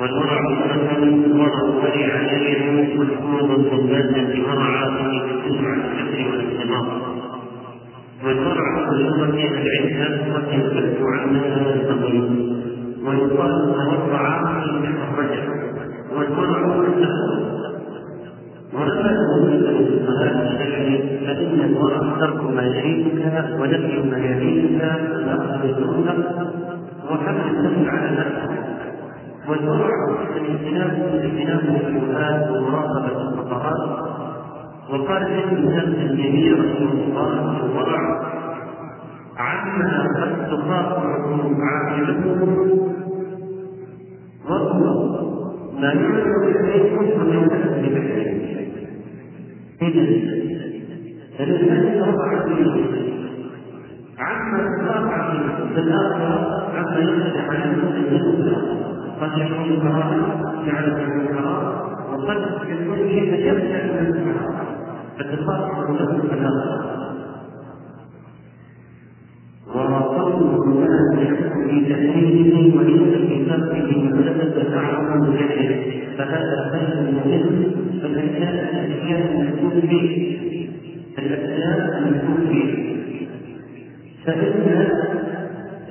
والورع مثلا ورع ولي عليه مشهور بالذات ورع في الشكر والانتظار. والورع باللغه العلم وكيف تعنى التضليل، ويقال تورع في الرجع، والورع التخلف. ورفعه مثل الصلاه الشيء، فان الورع ترك ما يعيبك ونفي ما يعيبك والاخذ بالسنه وحمل النفس على نفسك. والورع الاجتناب للشبهات ومراقبه الخطرات. وقال ابن الجميع رحمه الله: الورع عما قد تخاطرهم عاقبتهم وهو ما يعلم اليه كل من اهل بشر. فلذلك وقع فيه عما تقاطع في الاخره عما يفتح عنه الناس، قد يكون كرامه يعلم الكرامه، وقد يكون شيء يفتح من الكرامه فتخاطر له الناس. وقوله ما يحكم في تحريمه وليس في خلقه ولبس تعظم جهله، فهذا خير مهم. فالاسلام الاسلام فيه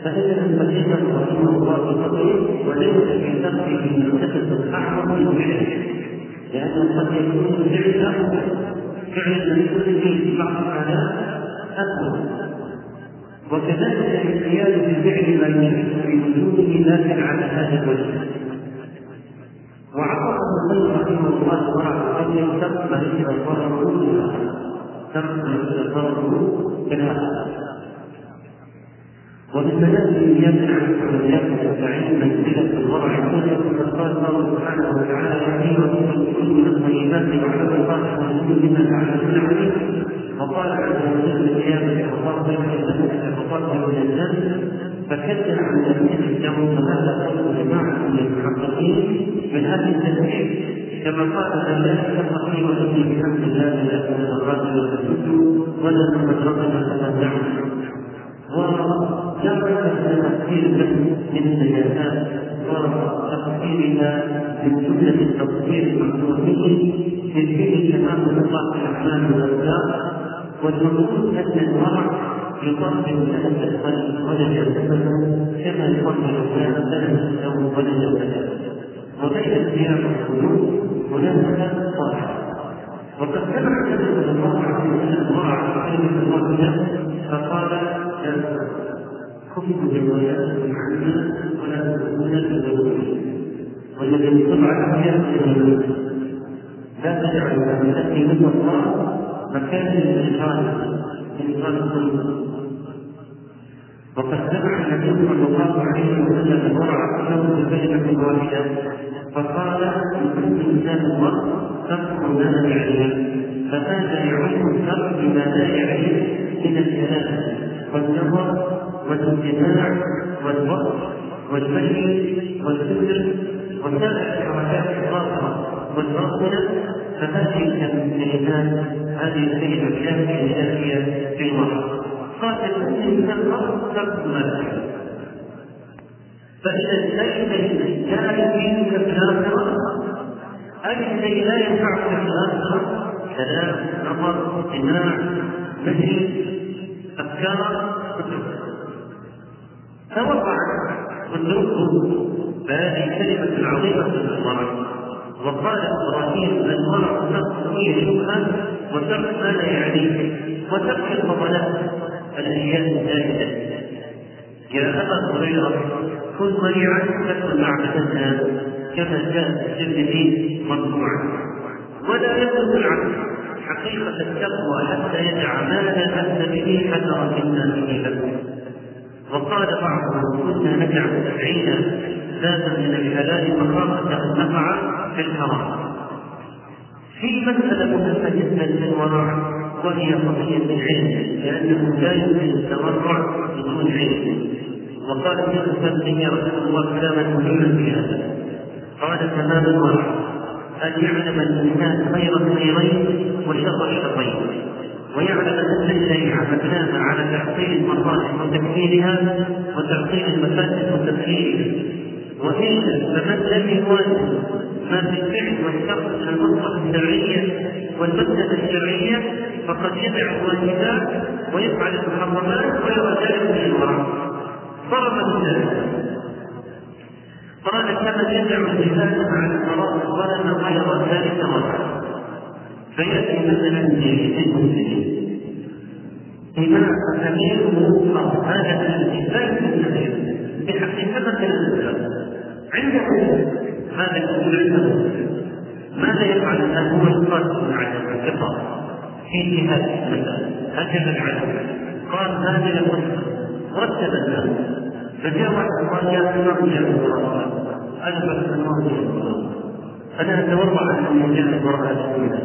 فإن الخليفة رحمه الله فقير وليس في خلقه ولبس تعظم جهله، لأنه قد يكون فعلا من كل شيء بعض الحالات أكبر. وكذلك الخيال بالفعل من في وجوده لكن على هذا الوجه. وعطاه الله رحمه الله ورعه ان يسمى الى ضرره سمى الى ضرره كالهدف. ومن منازل يمنع الحريات وتعين منزله الورع الكبرى، قال الله سبحانه وتعالى: يحييكم كل من الطيبات وحب الفرح والجود لمن تعلمون عليه. وقال عز وجل: القيامة وقال بينك وقال من الناس، فكذب عن تنزيل الجمع. فهذا قول جماعة من المحققين من هذا التنزيل، كما قال الله: تقي والذي بحمد الله لا تكون الراجل تسد ولا تمدركنا تتبعه. ولا بد من تفكير من السياسات وتفكيرنا من جملة التفكير المنظومي من فيه تمام نطاق الأحلام والأخلاق. والمقصود أن الورع يقدم لأن القلب ولا يلتفت كما يقدم الناس لم يستووا ولا يلتفت. وبين الثياب والقلوب هناك صالح. وقد سمع كلمة الورع من الورع كلمة الورع، فقال: خفوا بالولاء عني ولا تكونوا بالولاء. والذي طبعا يأتي لا تجعل من أتي من الله مكان الإنسان كله. وقد سمع النبي صلى الله عليه وسلم الورع له بكلمة واحدة، فقال: إن الإنسان الورع تذكر ما لا يعيه، فهذا يعم الفرق بما لا يعيه من الكلام والنظر والاجتماع والوقت والمشي والسكر وسائر الحركات الخاصة والباطنة. فهذه الكلمات هذه الكلمة الشافية الآتية في الوقت. قال: إن الأرض تقبل. فإذا الشيء لا يمكنك الآخرة، أي شيء لا ينفعك الآخرة، كلام، نظر، اجتماع، مشي، أفكار، توقع واتركه. فهذه كلمة عظيمة للورع. وقال ابراهيم: الورع ترك فيه الشبهه وترك ما لا يعنيه وترك الفضلات الاشياء الزائده. يا ابا هريره كن ضريعا تكن معبدتنا كما جاء في الترمذي مرفوعا. ولا يكن العبد حقيقه التقوى حتى يدع ما لا باس به حذرا مما يصيبه. وقال بعضهم: كنا ندع 70 ذاتا من الحلال مخافه ان نقع في الحرام. في مسألة مهمة جدا للورع وهي قضية العلم، لأنه لا يمكن التورع بدون علم. وقال شيخ التنمية رحمه الله كلاما مهما في هذا، قال: تمام الورع أن يعلم الإنسان خير الخيرين وشر الشرين، ويعلم أن الشريعة مبناة على تحصيل المصالح وتكميلها وتحصيل المفاسد وتسليمها، وإلا فمن لم يوازن ما في الفعل والشرط من المصلحة الشرعية والمسألة الشرعية فقد يدع الواجبات ويفعل المحرمات ويرى ذلك من الورع. ضرب مثالا قال: كمن يدع الجهاد مع الصلاة ولم غير ذلك ورع. فيأتي مثلا للمسلمين إمام أميره هذا الجهاد المسلم بحقيقة المسلم عنده ماذا يقول عنده؟ ماذا يفعل أن هو القادم على الكفر في هذه المسألة؟ هجم العدو، قال هذا يقول رتب الناس، فجاء قال: يا سلام يا الله، أنا بسلام يا الله، أنا أتورع أن يجاهد وراء السنة.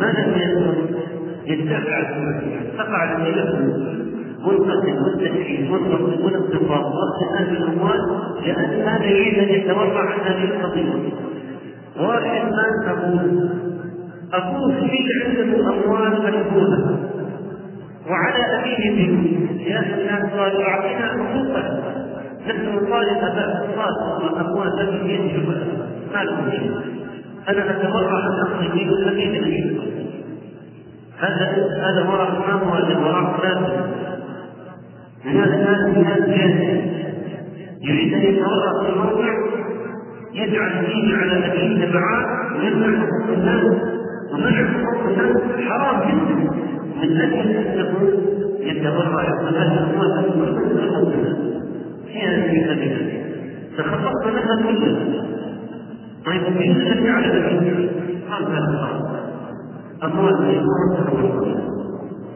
ماذا يقول؟ يتبع السنة، تقع الملف منقسم والتشكيل والنقص والانتقاص واقتسام الاموال، لان هذا يريد ان يتورع عن هذه القضيه. واحد من ابوه في عنده اموال مشبوهه وعلى امينه يا الناس قالوا اعطينا حقوقنا، نحن نطالب اباء الصالح والاموال التي ينجب ما لهم شيء، انا اتورع عن اخذي بالامين. هذا ورع امامه، هذا ورع كلامه. هناك ناس يريد ان يتورع في موضع يجعل فيه على سبيل الدعاء ويمنع حقوق الناس، ومنع حقوق الناس حرام جدا من اجل انه يتورع الصلاه ويحقق في هذه السبيل تخطط لها كلها. طيب وكيف نشجع على سبيل قال: لا تخاف اموال ميسوره تخوف.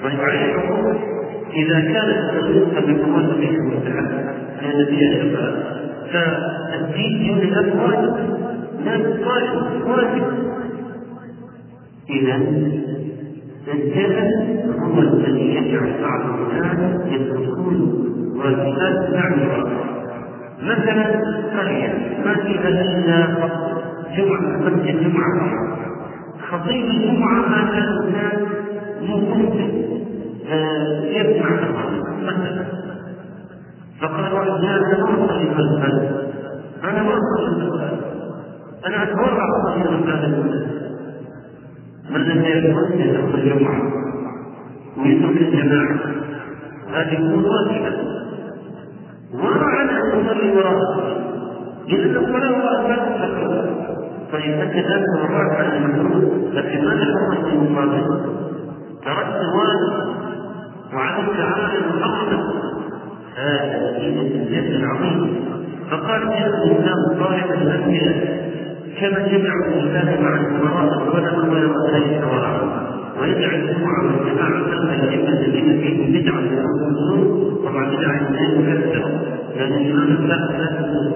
طيب عليه حقوق إذا كانت تغلقها بمواد فيه المتحدة الذي يجبها، فالدين يولي الأموال لا تطالب واجب. إذا الجهل هو الذي يجعل بعض الناس يتركون واجبات تعمل. مثلا قرية ما فيها إلا جمعة، مسجد جمعة، خطيب الجمعة ما كان الناس ممكن يبنى مثلا، فقال: انا اصلي الفلسفه، انا ما اصلي الفلسفه، انا اتورع اصلي الفلسفه. من لم يتوسل في الجمعه ويترك الجماعه هذه تكون واجبه، ورع ان تصلي وراءه لانه له اسباب تقوى. طيب انت لا تورعت عن المكروه، لكن ماذا تقصد بالمقابل؟ تركت واجب وعدم تعامل الأقدم، هذا الجد العظيم. فقال شيخ الإسلام طالب الأمثلة: كما يجمع الإنسان مع المرأة ولم ويرى ذلك ورعا، ويجعل الجمعة والجماعة أما الجمعة الذين فيه بدعة والسوء، طبعا بدعة مكثرة لأن الإمام لا يصلي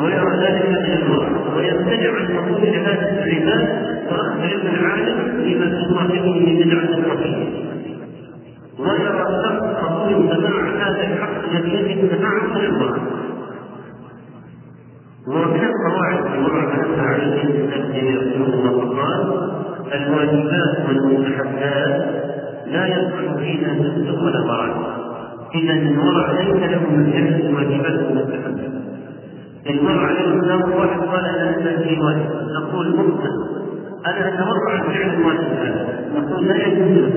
ويرى ذلك من الورع، ويبتدع المقول لهذا العباد فأخبر من العالم لما تصرفه من بدعة الرحيم، ويرى الشرط قبول سماع هذا الحق الذي يجب سماعه للورع. ومن القواعد الورع أنها عليه النبي رسول الله قال: الواجبات والمستحبات لا يصح فيها نفسه ولا ورع. إذا الورع ليس له من جهة الواجبات والمستحبات. الورع للإسلام واحد قال: أنا أسألني واجب، نقول ممكن أنا أتورع عن فعل الواجب هذا، نقول لا يجوز.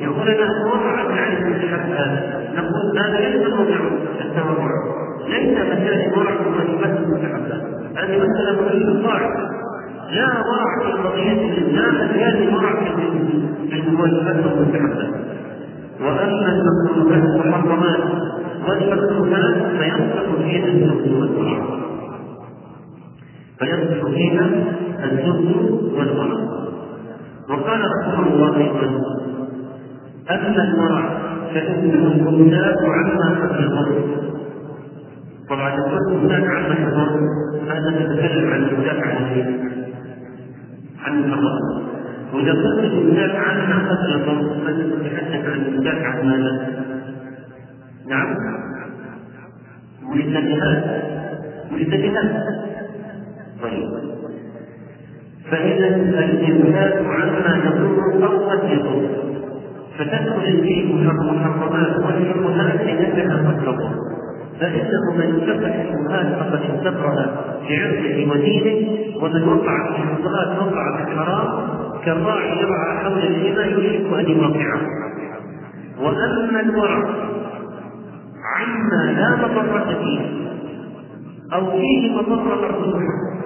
يقول أنا أتورع عن فعل المستحب هذا، نقول هذا ليس موضع التورع، ليس مثلا ورع في واجبات المستحبات، هذه مسألة مهمة صاعدة. لا ورع في قضية الإسلام، هذه ورع في الواجبات المستحبات. وأما المكروهات والمحرمات والمكروهات فينصح فيها الزهد والورع، فينصح فيها الزهد والورع. وقال رسول الله ايضا: اما الورع فانه الامتناع عما قد يضر. طبعا الامتناع عما يضر هذا تتكلم عن الامتناع عن واذا صدرت المدافع عنها قتل الضرب فلن تتحدث عن المدافع ماذا؟ نعم والاتجاهات. طيب فاذا الابتعاد عما يضر او قد يضر فتدخل فيه المحرمات والحرمات لانها مطلقه، فانه من اتقى الشبهات فقد استبرأ بعرضه ودينه، ومن وقع في الشبهات وقع في الحرام كالراعي يرعى حول الهما يشرك ان يوقعه. واما الورع عما لا مضره فيه او فيه مضره مصلحه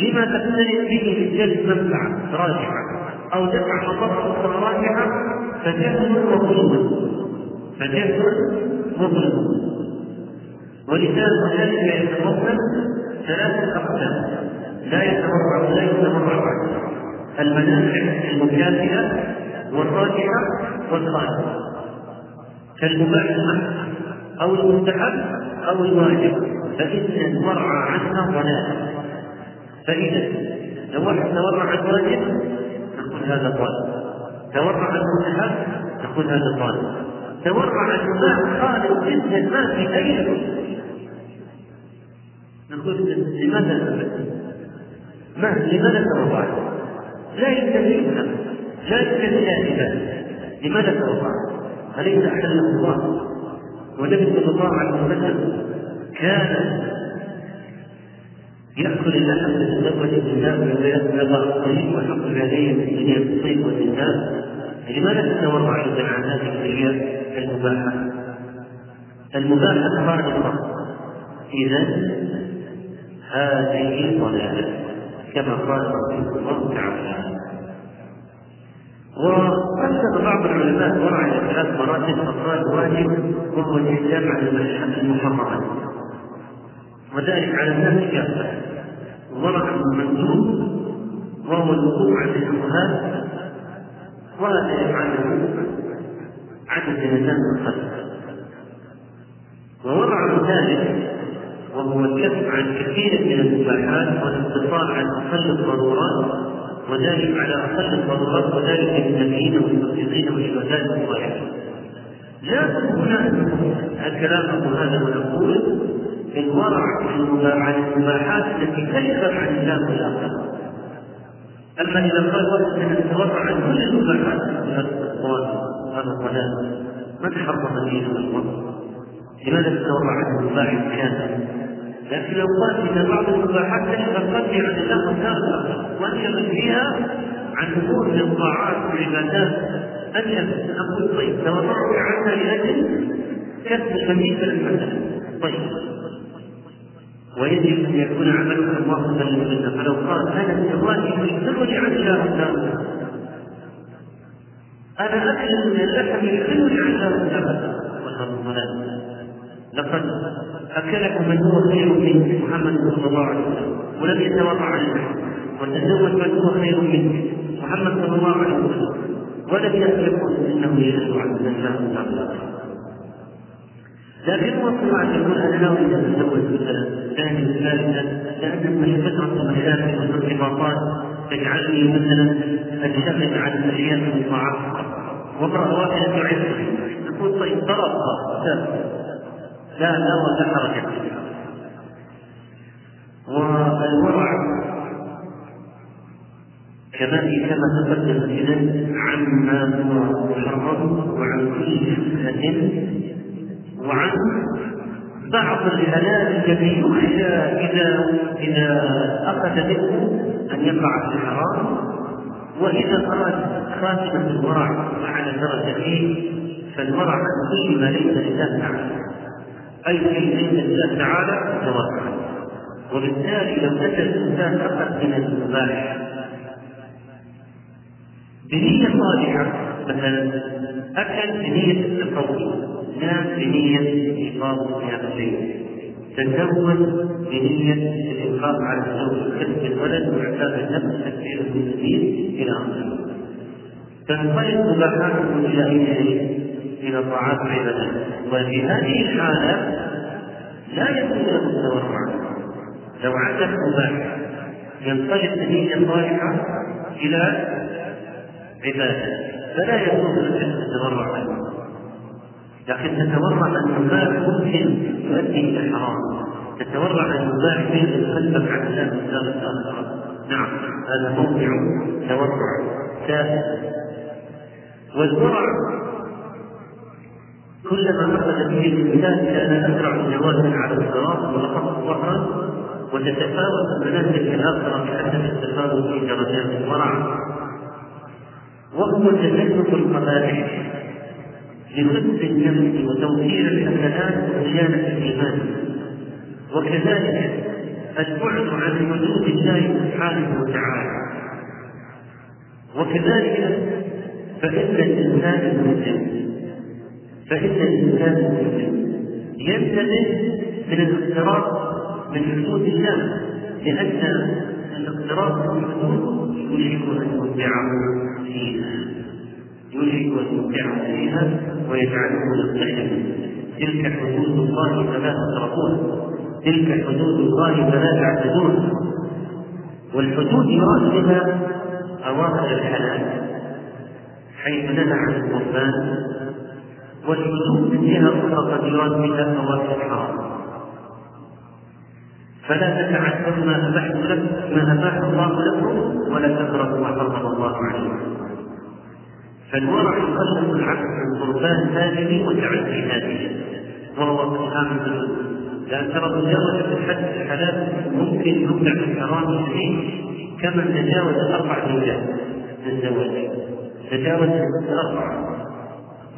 لما تقترب به للجلب منفعه راجعه او دفع مضره راجعه فجهل مظلم. ولسان ذلك يتضمن ثلاثه اقسام لا يتضمن المنافع المكافئه والراجعه والخالفه كالمباح المحض او المستحب او الواجب، فان الورع عنها ضلاله. فاذا لو واحد تورع عن واجب نقول هذا ضال، تورع عن مستحب نقول هذا ضال، تورع عن مباح خالف جدا ما في اي نقول لماذا تورع؟ لا يكفينا، لا يكفينا، لماذا تورع؟ أليس أحله الله؟ والنبي صلى الله عليه وسلم كان يأكل اللحم ويتزوج الزوجة ويتربى الطريق ويحط اليديه في الدنيا بالطيب والإنسان. لماذا تتورع إذا عن هذه الأشياء المباحة؟ المباحة خارج الفرق. إذا هذه ضلالة كما قال رحمه الله تعالى. وقسم بعض العلماء ورع الى ثلاث مراتب افراد واجب، وهو الاحجام عن المحرمات وذلك على الناس كافه، ورع مندوب وهو الوقوف عن الشبهات ولا يفعله عدد من الناس الخلق، وورع ثالث وهو الكف عن كثير من المباحات والاقتصار عن اقل الضرورات وذلك على أقل الضرورات، وذلك للنبيين والمصدقين والشهداء والصالحين. لا هنا الكلام هذا ونقول الورع عن المباحات التي تشغل عن الله والآخرة. أما إذا قال واحد أن نتورع عن كل المباحات هذا الضلال. من حرم دين الله؟ لماذا نتورع عن المباح الكامل؟ لكن لو قال ان بعض المباحات تنقضي عن الله والآخرة وانشغل فيها عن امور من الطاعات والعبادات انشغل، اقول طيب تورعت عنها لاجل كسب قليل الحسنة، طيب ويجب ان يكون عملك موافقا للسنة. فلو قال انا من الله يشغلني عن الله والآخرة، انا اكل من اللحم يشغلني عن الله والآخرة، لقد أكلكم من هو خير من محمد صلى الله عليه وسلم ولم يتورع عن المحرم، وتزوج من هو خير من محمد صلى الله عليه وسلم ولم يسلكم إنه يشفع عن الله. لكن وصل أن يقول أنا لا أريد أن أتزوج مثلا ثاني وثالثا لأن مشقة الطمأنينة والارتباطات تجعلني مثلا أنشغل عن الأشياء والطاعات وامرأة واحدة تعزني، نقول طيب ضربها لا ولا حركة. والورع كما تقدم إذن عما هو محرم وعن كل شبهة وعن بعض الهلاك الذي يخشى إذا أخذ منه أن يقع في الحرام، وإذا أراد خاتمة الورع على درجته فالورع عن كل ما ليس لله تعالى أي شيء عند الله تعالى توقع. وبالتالي لو أتى الإنسان فقط من المباح بنية صالحة، مثلا أكل بنية التقوى، نام بنية الحفاظ على هذا الشيء، تزوج بنية الإنفاق على الزوج وكسب الولد وعتاب النفس وتسعير المسلمين إلى آخره، تنقلب مباحاته إلى أي شيء؟ إلى طاعات العبادات. وفي هذه الحالة لا يكون له التورع. لو عاد المباح ينطلق نية صالحة إلى عباده، فلا يكون الجنة التبرع عنه، لكن تتورع عن مباح ممكن تؤدي الى الحرام، تتورع عن مباح تتخلف عن الله الدار الاخره. نعم، هذا موضع تورع ثالث. والورع كلما نقل به الانسان كان اسرع جوالا على الصراط واخف ظهرا، وتتفاوت منازل الاخره بحسب التفاوت في درجات الورع، وهو تجنب القبائح لخفض النفس وتوفير الحسنات وزيادة الإيمان، وكذلك البعد عن حدود الله سبحانه وتعالى. وكذلك فإن الإنسان المسلم ينتبه من الاقتراب من حدود الله، لأن الاقتراب من الحدود يشرك أن يبدعه فيها ويجعله يقتحم. تلك حدود الله فلا تقربوها، تلك حدود الله فلا تعتدوها. والحدود يراد بها أواصر الحلال حيث نهى عن القربان، والحدود من جهة أخرى قد يراد بها أواصر الحرام. فلا تتعدوا ما أباح الله لكم ولا تقربوا ما حرم الله عليكم. فالورع يخلص العبد من قربان هذه وتعدي هذه، وهو اقتحام الحدود، لان ترى مجاوزه الحد الحلال ممكن يبدع في الحرام فيه، كما تجاوز اربع زوجات للزواج، تجاوز الاربع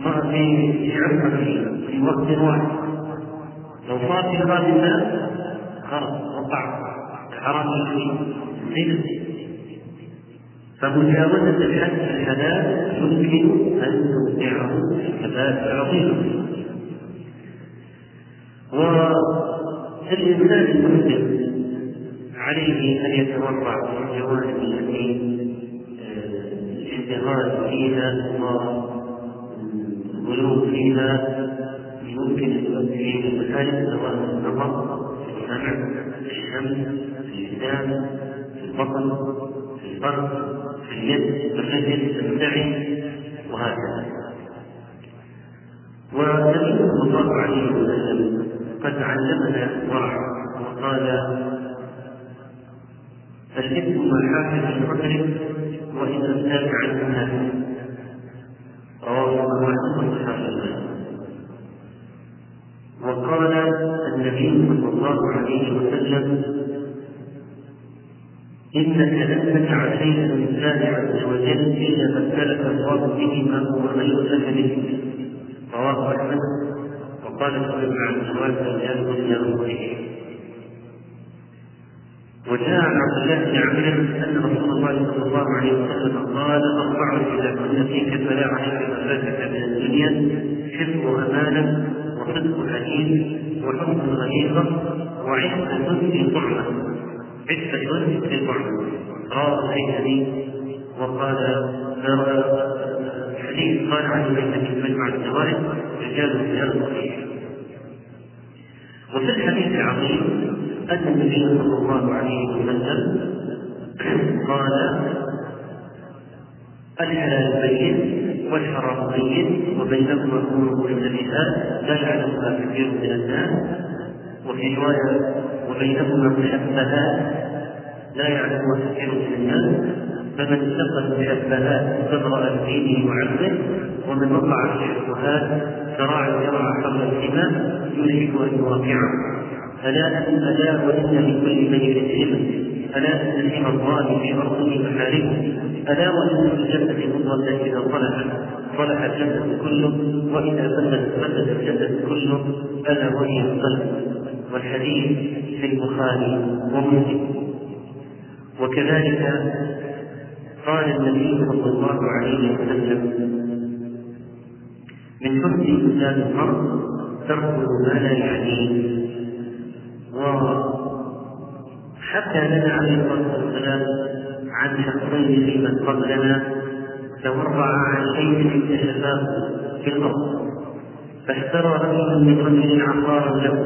مع في عمر في وقت واحد، لو صار في خامسه خرج وقع الحرام فيه. فمجاوزة الحد الحلال يمكن أن تبدعه كبائر عظيمة. والإنسان المسلم عليه أن يتورع من جوانب التي الاشتغال فيها والغلو فيها يمكن أن تؤدي إلى مخالف سواء النظر في السمع في الشمس في اللسان في البطن في الفرد في اليد والرجل الداعي وهكذا. والنبي صلى الله عليه وسلم قد علمنا الورع وقال: الإثم والحافظ المدرك وإن أمسك عنه الناس، رواه أحمد وصححه. وقال النبي صلى الله عليه وسلم: إنك لن تجعل شيئا لله عز وجل إلا ما سلك الله به ما هو خير لك منه، رواه أحمد. وقال ابن عباس: لا إلا ربه. وجاء عن عبد الله بن عمرو أن رسول الله صلى الله عليه وسلم قال: أربع إذا كنت فيك فلا عليك مفاتك من الدنيا: حفظ أمانة، وصدق حديث، وحسن غليظة، وعفة في طعمة. رواه البيهقي. وقال الحديث قال عن البيهقي في مجمع الزوائد: رجال رجال صحيح. وفي الحديث العظيم أن النبي صلى الله عليه وسلم قال: الحلال بين والحرام بين، وبينهما أمور مشتبهات لا يعلمها كثير من الناس. وفي رواية: وبينهما مشبهات لا يعلمها كثير من الناس، فمن اتقى المشبهات تبرأ بدينه وعرضه، ومن وقع في الشبهات سراعا يرعى حول الإمام يوشك أن يرافعه. ألا وإن لكل ميت همة، ألا أن همة الله في أرضه محارمه، ألا وإن في الجنة مضرة إذا صلح الجنة كله، وإذا فسد الجنة كله، ألا وهي القلب. والحديث في البخاري ومسلم. وكذلك قال النبي صلى الله عليه وسلم: من حسن إسلام الأرض تركه ما لا يعنيه. وحتى لنا عليه الصلاة والسلام عن شخصين في من قبلنا تورع عن شيء اكتشفاه في الأرض، فاحترى رجل من رجل عقارا له،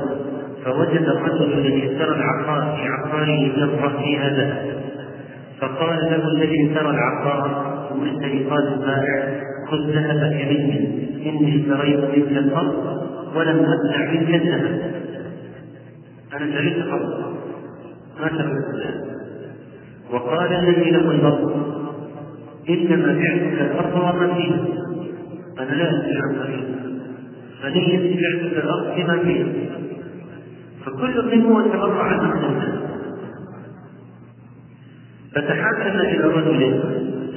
فوجد الرجل الذي اشترى العقار في عقاره نظرة في هذا، فقال له الذي ترى العقار والذي قال البائع: خذ ذهبك مني، إني اشتريت مثل الأرض ولم أدفع منك الذهب. أنا شريت الأرض ما شريت الذهب. وقال الذي له الأرض: إنما بعتك الأرض وما فيها، أنا لا أدفع عنك شيئا، فليس بعتك الأرض بما فيها. فكل منهما تبرع عنه الناس. فتحاكم إلى رجل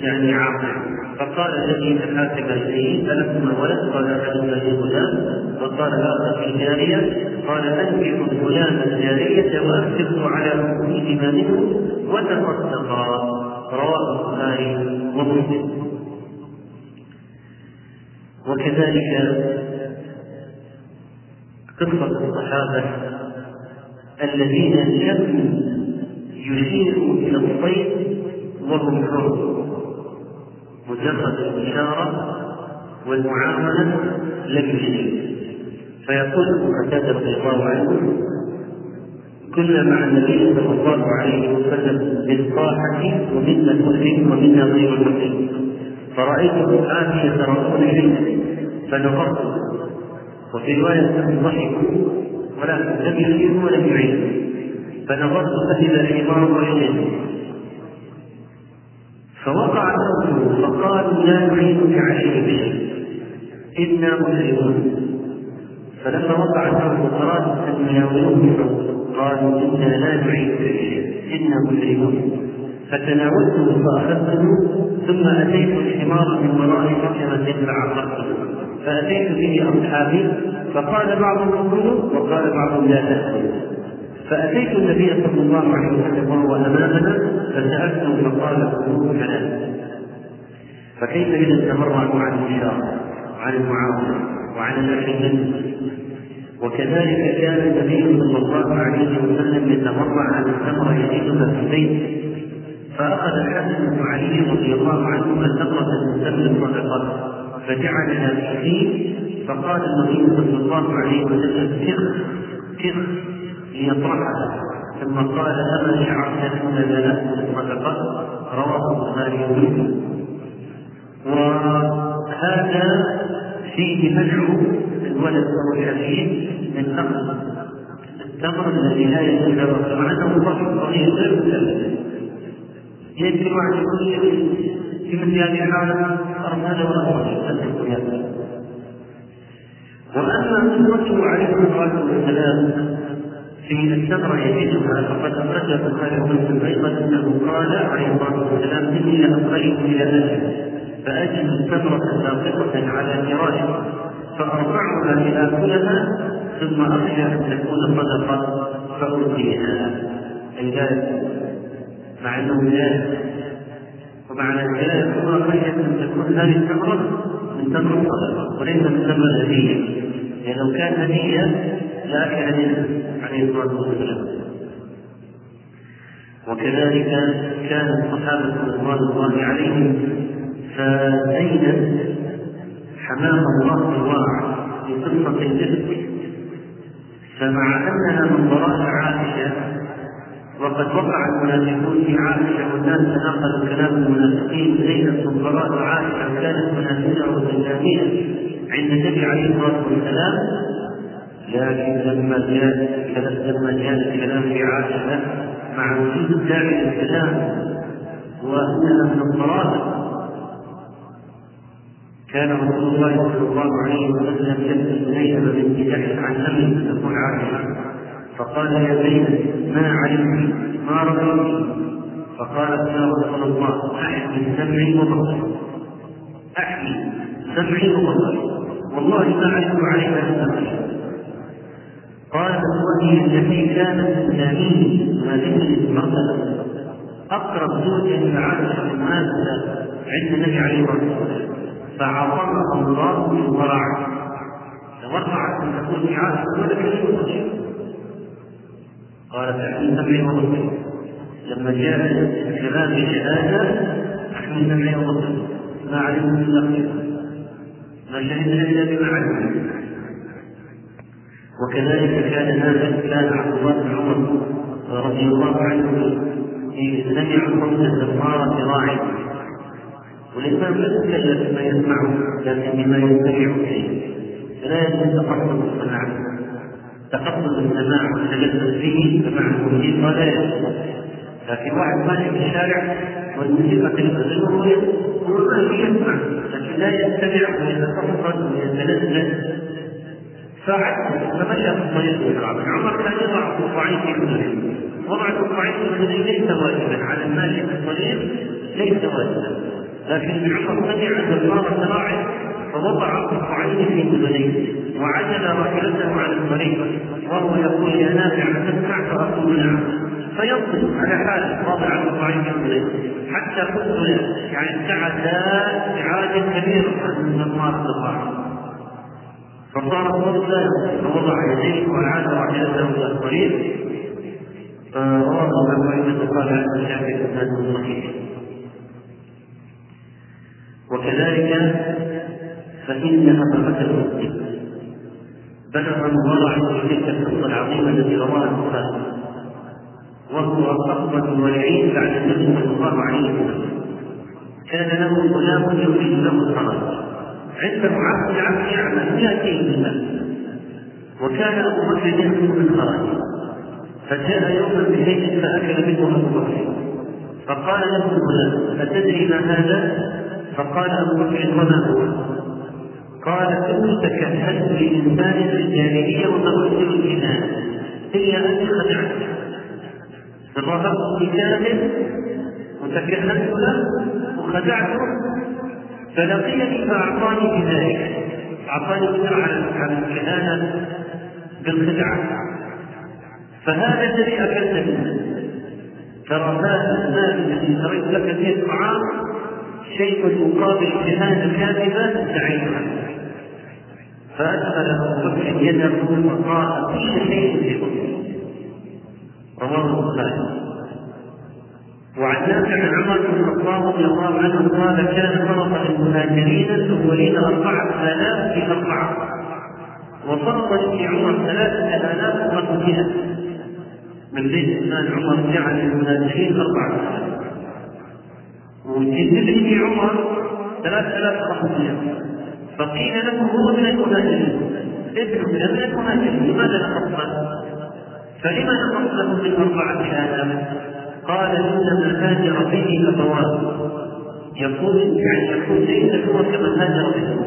يعني عاقل، فقال الذي تحاكم إليه: ألكما ولد؟ قال: ألكما لي غلام. وقال الآخر: في جارية. قال: أنكحوا الغلام الجارية وأحسبوا على حكمهما منه وتصدقا. رواه البخاري ومسلم. وكذلك قصة الصحابة الذين لم يشيروا إلى الصيد وهم حر، مجرد الإشارة والمعاملة لم يشير. فيقول قتادة رضي الله عنه: كنا مع النبي صلى الله عليه وسلم بالطاعة ومنا المسلم ومنا غير المسلم، فرأيته آتي ترون شيئا فنظرت، وفي رواية ضحكوا ولكن لم يشيروا ولم يعيدوا، فنظرت فإذا الحمار رجلا فوقع صوته، فقالوا: لا نعينك عليه بشيء إنا مسلمون. فلما وقع صوته أرادوا أن يناولوه صوته، قالوا: إنا لا نعينك بشيء إنا مسلمون. فتناولته فأخذته، ثم أتيت الحمار من وراء حكمة فعقرته، فأتيت به أصحابي، فقال بعضهم كلوا وقال بعضهم لا تأكلوا. فأتيت النبي صلى الله عليه وسلم وهو أمامنا فسألته فقال: كلوا حلالا. فكيف إذا استمروا عن الإشارة وعن المعاونة وعن الأحسان؟ وكذلك كان النبي صلى الله عليه وسلم يتمرع عن التمر يجدها في بيته، فأخذ الحسن بن علي رضي الله عنه التمرة المسلم صدقة فجعلها في فيه، فقال النبي صلى الله عليه وسلم: كخ ليطرحها. ثم قال: أما شعرت أن ذلك الصدقة. رواه البخاري ومسلم. وهذا فيه منع الولد أو الحفيد من أخذ التمر الذي لا يتجرد، مع أنه الرجل صغير غير مسلم يجري عن كل شيء في مثل هذه الحالة أرماله وأرماله. وأما الرسول عليه الصلاة والسلام في التمر يجدها فقد أخرج البخاري ومسلم أيضا أنه قال عليه الصلاة والسلام: إني لأقرب إلى أهلي فأجد التمرة ساقطة على فراشي فأرفعها لآكلها، ثم أخشى أن تكون صدقة فألقيها. الآية مع أنه جاء ومعنى الجلال هو خشية أن تكون هذه التمرة من تمر الصدقة وليس من تمر هدية، لأن لو كان هدية لا كان عليه الصلاة والسلام. وكذلك كان الصحابة رضوان الله عليهم فأين حمام الله الواعي في قصة الإفك، فمع أنها من براءة عائشة وقد وقع المنافقون في عائشة والناس تناقلوا كلام المنافقين، ليست من براءة عائشة كانت منافقة وزلامية عند النبي عليه الصلاة والسلام، لكن لما جاء كلام في عائشة مع وجود الداعي للكلام وأنها من البراءة، كان رسول الله صلى الله عليه وسلم يسأل زينب بنت جحش عن أمه تقول عائشة، فقال: يا زينب ما علمت ما رأيت؟ فقالت: يا رسول الله أحمي سمعي وبصري والله ما علمت عليك أن. قالت: وهي التي كانت تناميه هذه المرأة أقرب زوجة لعائشة المناسبة عند النبي عليه الصلاة والسلام، فعطاها الله من ورعها، ورعت أن تكون عائشة ولك شيء. قالت: أحمي سمعي وبصري. لما جاء الكلام بشهادة أحمي سمعي وبصري ما علمت إلا خيرا ما شهدنا إلا بما علمنا. وكذلك كان عبد الله بن عمر رضي الله عنه لم يكن الاستغفار براعي، والإنسان لا يتكلم بما يسمعه لكن بما يستمع إليه، فلا يجوز تقصد السماع، تقصد السماع والتلذذ به فمع التوحيد ولا يجوز. لكن واحد ماشي في الشارع والموسيقى تشغله ويقول يسمع لكن لا يستمع ويتصفر ويتلذذ فعد فمشى في الطريق الكعبة. عمر كان يضع الصباعين في أذنيه، وضع الصباعين في أذنيه ليس واجبا على الماشي في الطريق، ليس واجبا، لكن ابن عمر سمع استغفار الراعي فوضع الصباعين في أذنيه وعجل راحلته على الطريق وهو يقول يا نافع تسمع؟ فأقول نعم، فينطق على حاله وضع الصباعين في أذنيه حتى قلت له يعني ابتعد إعادة كبيرة من استغفار الراعي، فصار الصوت لا ووضع يديه والعاد راحلته الى الطريق. رواه ابو عيسى قال عن الشافعي باسناد صحيح. وكذلك فان نفقه المسلم بلغ وضع تلك القصه العظيمه التي رواها البخاري، وهو الصحبه الولعين بعد النبي صلى الله عليه وسلم، كان له غلام يريد له الخرج عند معاذ العبد يعمل 200 مال، وكان ابو بكر يأكل من الخراج، فجاء يوما بشيء فاكل منه ابو بكر، فقال له الغلام اتدري ما هذا؟ فقال ابو بكر وما هو؟ قال كنت تكهنت لانسان في الجاهليه وتغسل الاناء الا اني خدعتك، تظاهرت بكامل وتكهنت له وخدعته، فلقيني فاعطاني بذلك، اعطاني بسرعه على الكهانه بالخدعه، فهذا الذي اكلت منه، ترى هذا المال الذي تركت لك فيه الطعام شيء يقابل كهانه كاذبه تعينها. فادخل ابو بكر يده وقال كل شيء في بطنه، رواه البخاري. وعن نافع عن عمر بن الخطاب رضي الله عنه قال كان فرض للمهاجرين الاولين 4000 في 4، وفرض لابن عمر 3000 من بيت المال. عمر جعل للمهاجرين 4000 وجد لابن عمر 3500، فقيل له هو من المهاجرين، ابنه من المهاجرين، لماذا نقص؟ فلما نقص له من 4000؟ قال إنما هاجر به أبواه، يقول ليس هو كما هاجر به،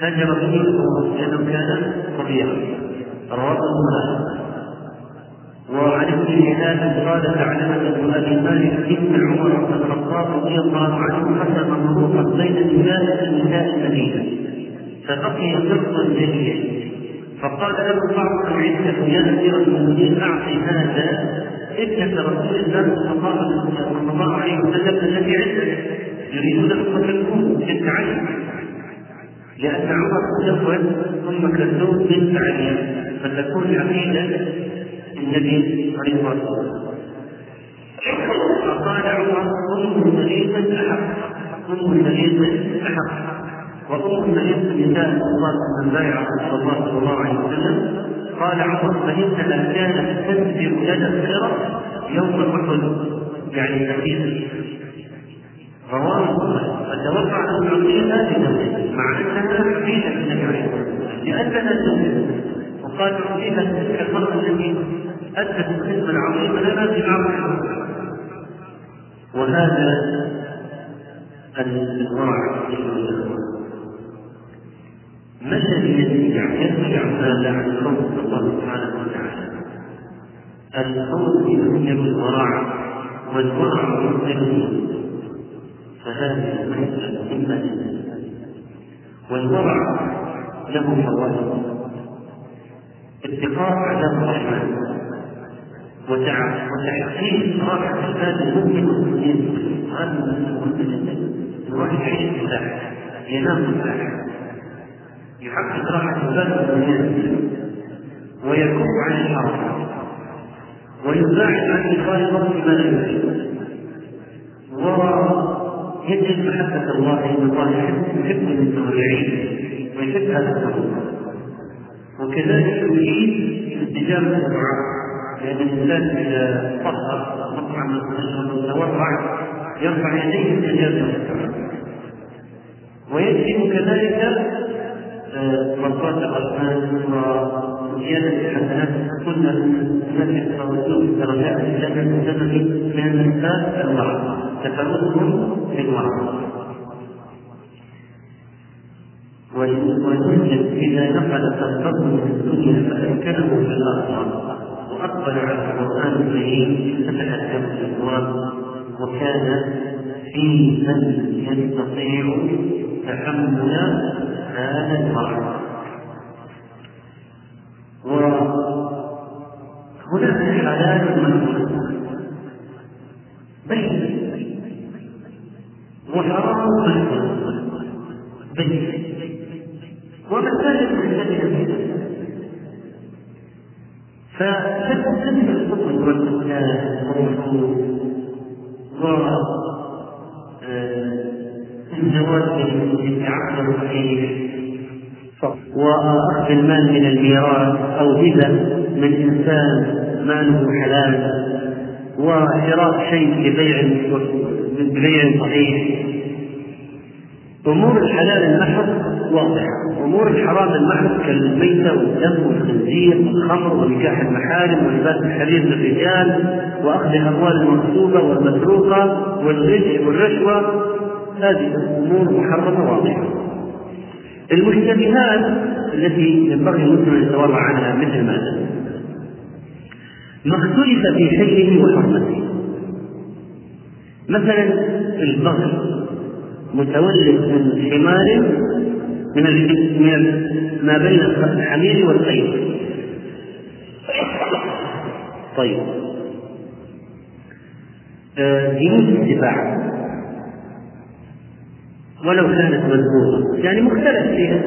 هاجر به أبواه لأنه كان صغيرا، رواه البخاري. وعن ابن شهاب قال تعلمت ابن أبي مالك إن عمر بن الخطاب رضي الله عنه حسب مروءة بين نساء المدينة، فبقي قسط جليل، فقال له بعض العزة يا أمير المؤمنين أعطي هذا ابنة رسول الله صلى الله عليه وسلم الذي عندك، يريدون أن تكون تتعلم، لأن عمر تزوج أم كلثوم بنت عليا فتكون عقيدة النبي عليه الصلاة والسلام. فقال عمر أم سليمة أحق، أم سليمة أحق، وأم سليمة نساء الله من بايع صلى الله عليه وسلم. قال عمر فإنها كانت تنذر لنا الخيرة يوم الأحد، يعني الأخير، رواه البخاري. فتوقع أن نعطيها بنفسه مع أنها حقيقة لنا لأننا ننذر، وقال نعطيها تلك المرأة التي أدت الخدمة العظيمة لنا في العمل. وهذا الوعد مشى يرجع هذا عن الخوف من الله سبحانه وتعالى. الخوف يذهب الورع والورع يذهب، فهذه المسألة مهمة جدا. والورع له فوائد: اتقاء عذاب الرحمن، وتحقيق راحة البال المؤمن، هذا مهم جدا. الواحد يعيش مرتاح، ينام مرتاح، يحقق راحة البال والنيام، ويكف عن الحرام، ويباعد عن الخالق بما لا يحب، ويجد محبة الله، إن الله يحب المتطوعين ويحب هذا التقوى، وكذلك يريد استجابة الدعاء لأن الإنسان إذا فصل مطعم الخشب وتورع يرفع يديه التجاوز ويجب كذلك مرضات الأرحام وزيادة الحسنات كل نفس أو سوء درجات الجنة بسبب من الإنسان الوعظ تفرده في الوعظ ويوجد إذا نقل تنظر من الدنيا فأنكره في الآخرة وأقبل على القرآن الكريم فتأثر في القرآن وكان في من يستطيع تحمل هذا المرض. وهناك حالات مشهورة بين وحرام بين ومساجد الذين فسد الحكم والسكان والحكوم والزواج بالعقد الصحيح واخذ المال من الميراث او اذا من انسان ماله حلال وشراء شيء ببيع صحيح. امور الحلال المحض واضح، امور الحرام المحض كالميتة والدم والخنزير والخمر ونكاح المحارم ولباس الحرير للرجال واخذ الاموال المغصوبه والمسروقه والغش والرشوه، هذه الامور محرمه واضحه. المشتبهات التي ينبغي المسلم ان يتورع عنها مثل ماذا؟ ما اختلف في حله وحرمته، مثلا البغي متولد من حمار من ما بين الحمير والخيل. طيب جنود السباع ولو كانت مذكورة يعني مختلف فيها،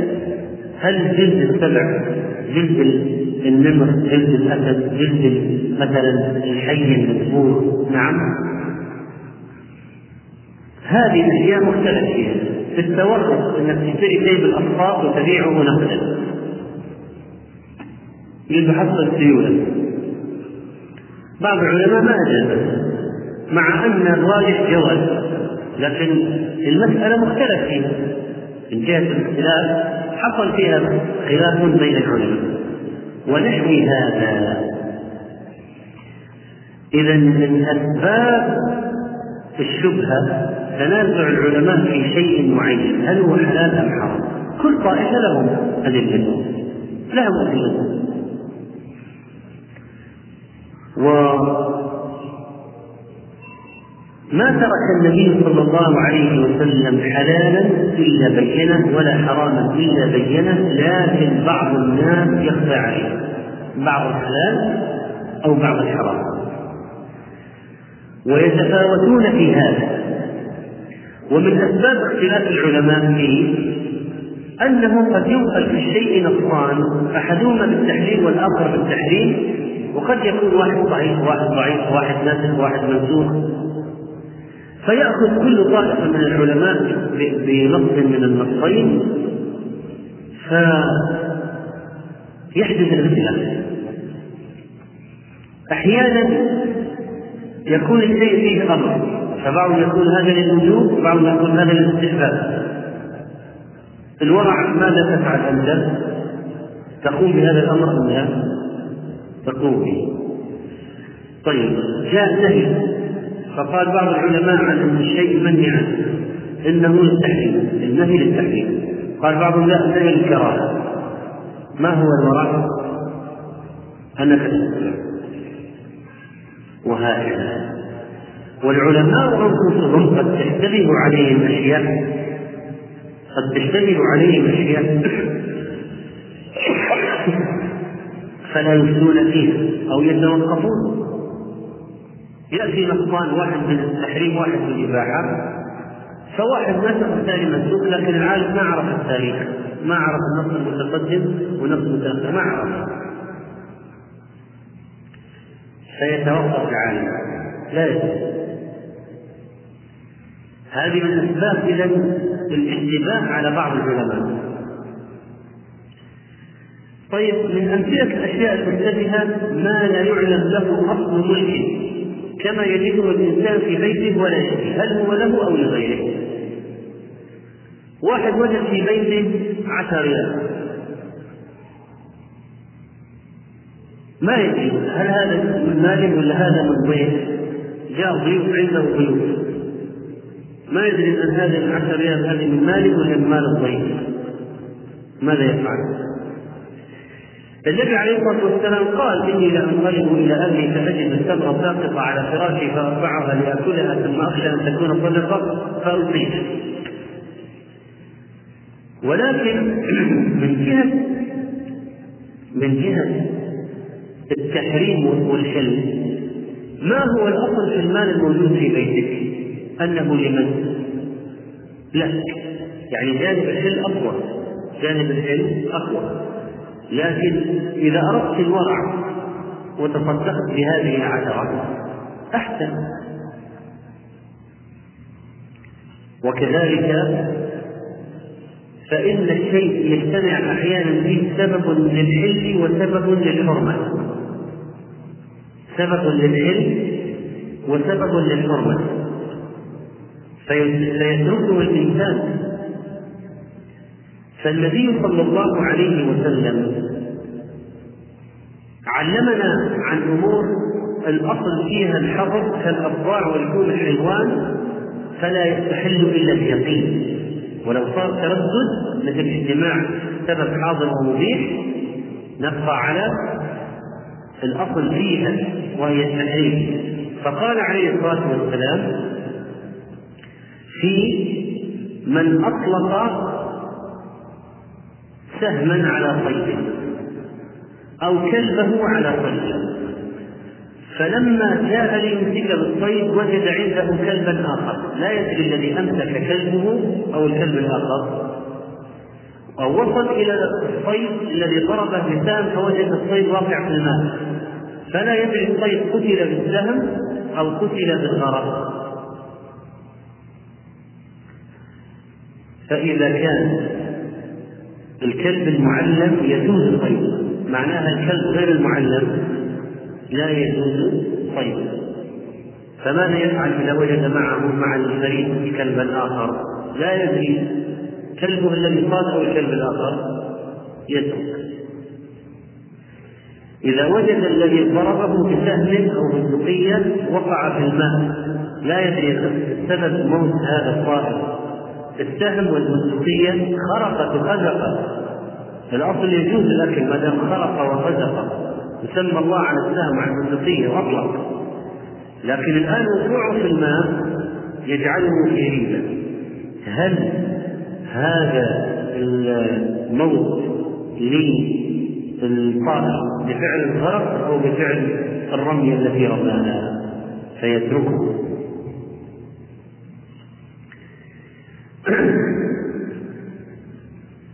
هل جلد السبع جلد النمر جلد الأسد جلد مثلا الحي المذبور؟ نعم، هذه الأشياء مختلف فيها. في التورق انك تشتري شيء بالأقساط وتبيعه نقدا لتحصل سيولا، بعض العلماء ما اجازه مع ان الراجح جواز، لكن المساله مختلف فيها من جهه الاختلاف حصل فيها خلاف بين العلماء ونحو هذا. اذا من اسباب الشبهه تنازع العلماء في شيء معين هل هو حلال أم حرام، كل طائفة لهم أدلة لهم أدلة. وما ترك النبي صلى الله عليه وسلم حلالا إلا بينه ولا حراما إلا بينه، لكن بعض الناس يخفى عليه بعض الحلال أو بعض الحرام ويتفاوتون في هذا. ومن أسباب اختلاف العلماء فيه أنه قد يوصل في الشيء نصران أحدهما بالتحليل والآخر بالتحريم، وقد يكون واحد صحيح واحد ضعيف واحد ناسخ واحد منسوخ، فيأخذ كل طائفة من العلماء بنص من النصين فيحدث الاختلاف. أحيانا يكون الشيء فيه أمر فبعض يقول هذا للوجوب وبعض يقول هذا للاستحباب. الورع ماذا تفعل أنت؟ تقوم بهذا الأمر أم لا تقوم به؟ طيب جاء نهي فقال بعض العلماء عن أن الشيء منهي عنه إنه للتحريم، النهي للتحريم. قال بعضهم لا، النهي للكراهة. ما هو الورع؟ أنك تستطيع. وهكذا والعلماء أنفسهم قد تشتبه عليهم أشياء فلا يفتون فيها أو يتوقفون. يأتي نقصان واحد من التحريم واحد من الإباحة، فواحد نسخ والثاني منسوخ، لكن العالم ما عرف التاريخ ما عرف النص المتقدم ونص المتأخر ما عرف، فيتوقف العالم لا يجوز. هذه من أسباب إذن الاشتباه على بعض العلماء. طيب، من أمثلة الأشياء المشتبهة ما لا يعلم له أصل ملكه كما يجده الإنسان في بيته ولا يدري هل هو له أو لغيره. واحد وجد في بيته 10 ريال، ما يدري هل هذا من ماله ولا هذا من ضيف، جاء ضيوف عنده ضيوف، ما يدري أن هذه 10 ريال هذه من ماله ولا من مال الضيف. ماذا يفعل؟ النبي عليه الصلاة والسلام قال: إني لأنقلب إلى أهلي فأجد التمرة ساقطة على فراشي فأرفعها لأكلها، ثم أخشى أن تكون صدقة فألقيها. ولكن من جهة التحريم والحل، ما هو الأصل في المال الموجود في بيتك؟ أنه لمن؟ لك. يعني جانب الحل أقوى، لكن إذا أردت الورع وتصدقت بهذه العشرة أحسن. وكذلك فإن الشيء يجتمع أحيانا فيه سبب للحل وسبب للحرمة، فيتركه الإنسان. فالنبي صلى الله عليه وسلم علمنا عن أمور الأصل فيها الحظر كالأضاع والكون الحيوان، فلا يستحل إلا اليقين، ولو صار تردد مثل اجتماع سبب حاضر ومبيح نبقى على الأصل فيها وهي التحريم. فقال عليه الصلاة والسلام في من أطلق سهما على صيده أو كلبه على صيده، فلما جاء ليمسك بالصيد وجد عنده كلبا آخر، لا يدري الذي أمسك كلبه أو الكلب الآخر، أو وصل إلى الصيد الذي ضربه بالسهم فوجد الصيد واقع في الماء، فلا يدري الصيد قتل بالسهم أو قتل بالغرض. فإذا كان الكلب المعلم يجوز صيده، معناها الكلب غير المعلم لا يجوز صيده، فماذا يفعل إذا وجد مع الفريد كلبا آخر؟ لا يدري كلبه الذي صاد أو الكلب الآخر، يترك. إذا وجد الذي ضربه بسهم أو بسقية وقع في الماء، لا يدري سبب موت هذا الصائد، السهم والمسقية خرقت وخزقت، الأصل يجوز الأكل ما دام خرق وخزق، يسمى الله على السهم على المسقية وأطلق، لكن الآن وقوعه في الماء يجعله في ريبة. هل هذا الموت للطائر بفعل الغرق أو بفعل الرمية التي رماها؟ فيتركه.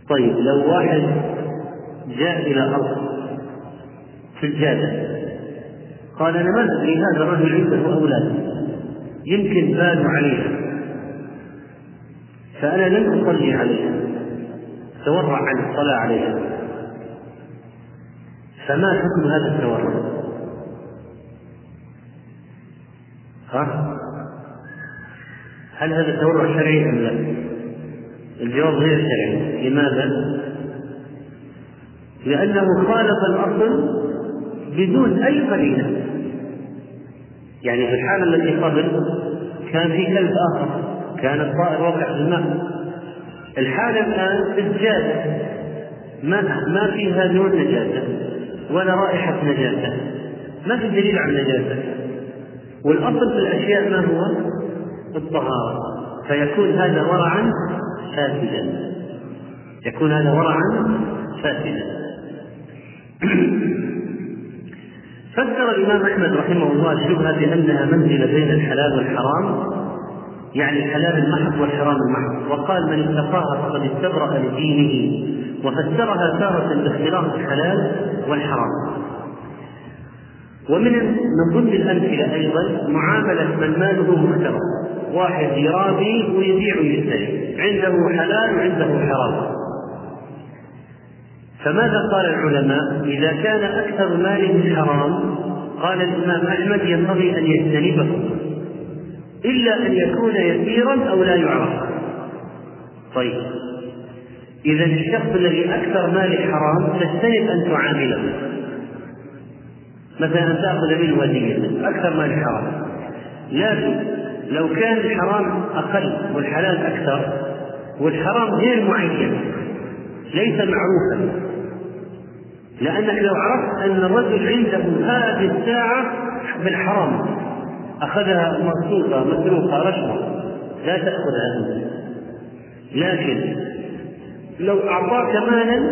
طيب، لو واحد جاء إلى أرض سجادة قال: أنا ما أدري هذا الرجل عنده أولاد يمكن بانوا عليها فأنا لن أصلي عليها، تورع عن الصلاة عليها، فما حكم هذا التورع؟ هل هذا التورع شرعي أم لا؟ الجواب غير شرعي. لماذا؟ لأنه خالف الأصل بدون أي قرينة. يعني في الحالة التي قبل كان في كلب آخر، كان الطائر واقع في الماء، الحالة الآن سجادة ما فيها لون نجاسة ولا رائحة نجاسة، ما في دليل عن نجاسة، والأصل في الأشياء ما هو؟ الطهارة. فيكون هذا ورعا فاسدا، فسر الإمام أحمد رحمه الله الشبهة بأنها منزلة بين الحلال والحرام، يعني الحلال المحض والحرام المحض، وقال: من اتقاها فقد استبرأ لدينه، وفسرها تارة باختلاط الحلال والحرام. ومن ضمن الأمثلة أيضا معاملة من ماله مختلط، واحد يرابي ويبيع ويشتري، عنده حلال وعنده حرام، فماذا قال العلماء؟ إذا كان أكثر ماله حرام، قال الإمام أحمد ينبغي أن يجتنبه إلا أن يكون يسيرا أو لا يعرف. طيب، إذا الشخص الذي أكثر ماله حرام تجتنب أن تعامله، مثلا أن تأخذ منه ودية، أكثر ماله حرام. لكن لو كان الحرام أقل والحلال أكثر، والحرام غير معين ليس معروفا، لأنك لو عرفت أن الرجل عنده هذه الساعة بالحرام أخذها مقصوصة مسروقة رشوة لا تأخذها أنت، لكن لو أعطاك مالا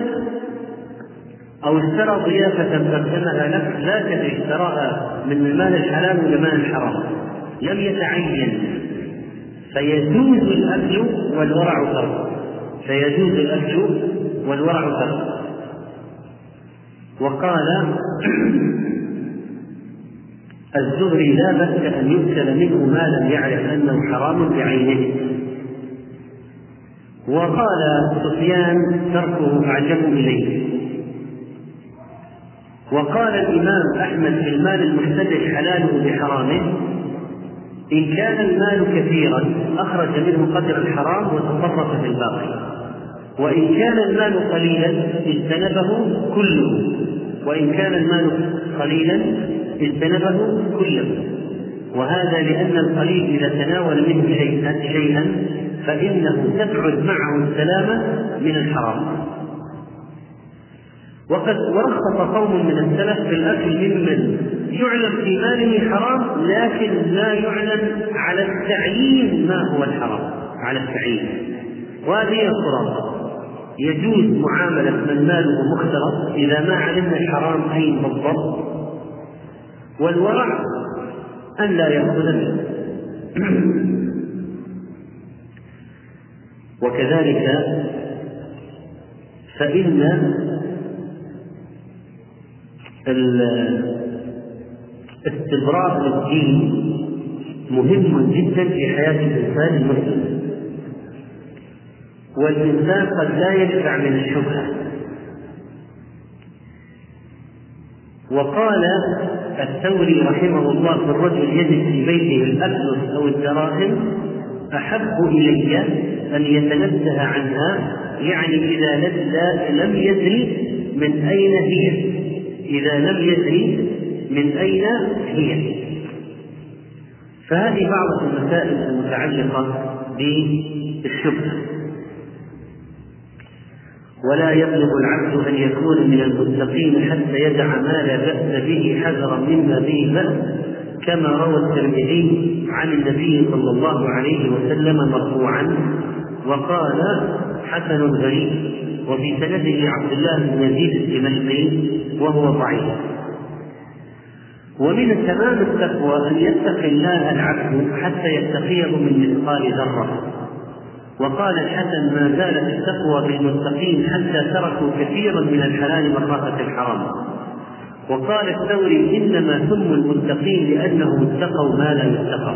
أو اشترى ضيافة قدمها لك لا تدري اشتراها من المال الحلال ولا مال الحرام، لم يتعين، فيجوز الأكل والورع ترك، فيجوز الأكل والورع ترك. وقال الزهري: لا بأس أن يؤكل منه ما لم يعرف أنه حرام بعينه. وقال سفيان: تركه أعجب إليه. وقال الإمام أحمد في المال المحتدر حلاله بحرامه: إن كان المال كثيرا أخرج منه قدر الحرام وتصرف في الباقي، وإن كان المال قليلا اجتنبه كله، وإن كان المال قليلا اجتنبه كله. وهذا لأن القليل إذا تناول منه شيئا فإنه تبعد معه السلامة من الحرام. وقد ورخص قوم من السلف في الأكل ممن يعلم في ماله حرام لكن لا يعلم على التعيين ما هو الحرام على التعيين، وهذه الخرافة. يجوز معاملة من ماله مختلط إذا ما علمنا الحرام أين بالضبط، والورع أن لا يأخذ منه. وكذلك فإن الاستبراء للدين مهم جدا في حياة الإنسان المسلم، والإنسان قد لا يدفع من الشبهة. وقال الثوري رحمه الله: في الرجل يجد في بيته الأفلس أو الدراهم أحب إلي أن يتنزه عنها، يعني إذا لم يدري من أين هي، إذا لم يدري من أين هي. فهذه بعض المسائل المتعلقة بالشبهة. ولا يبلغ العبد أن يكون من المتقين حتى يدع ما لا بأس به حذرا مما به بأس، كما روى الترمذي عن النبي صلى الله عليه وسلم مرفوعا وقال: حسن غريب. وفي سنده عبد الله بن يزيد الدمشقي وهو ضعيف. ومن تمام التقوى أن يتقي الله العبد حتى يتقيه من مثقال ذرة. وقال الحسن: ما زالت التقوى بالمتقين حتى تركوا كثيرا من الحلال مخافة الحرام. وقال الثوري: إنما سموا المتقين لأنهم اتقوا ما لا يتقى.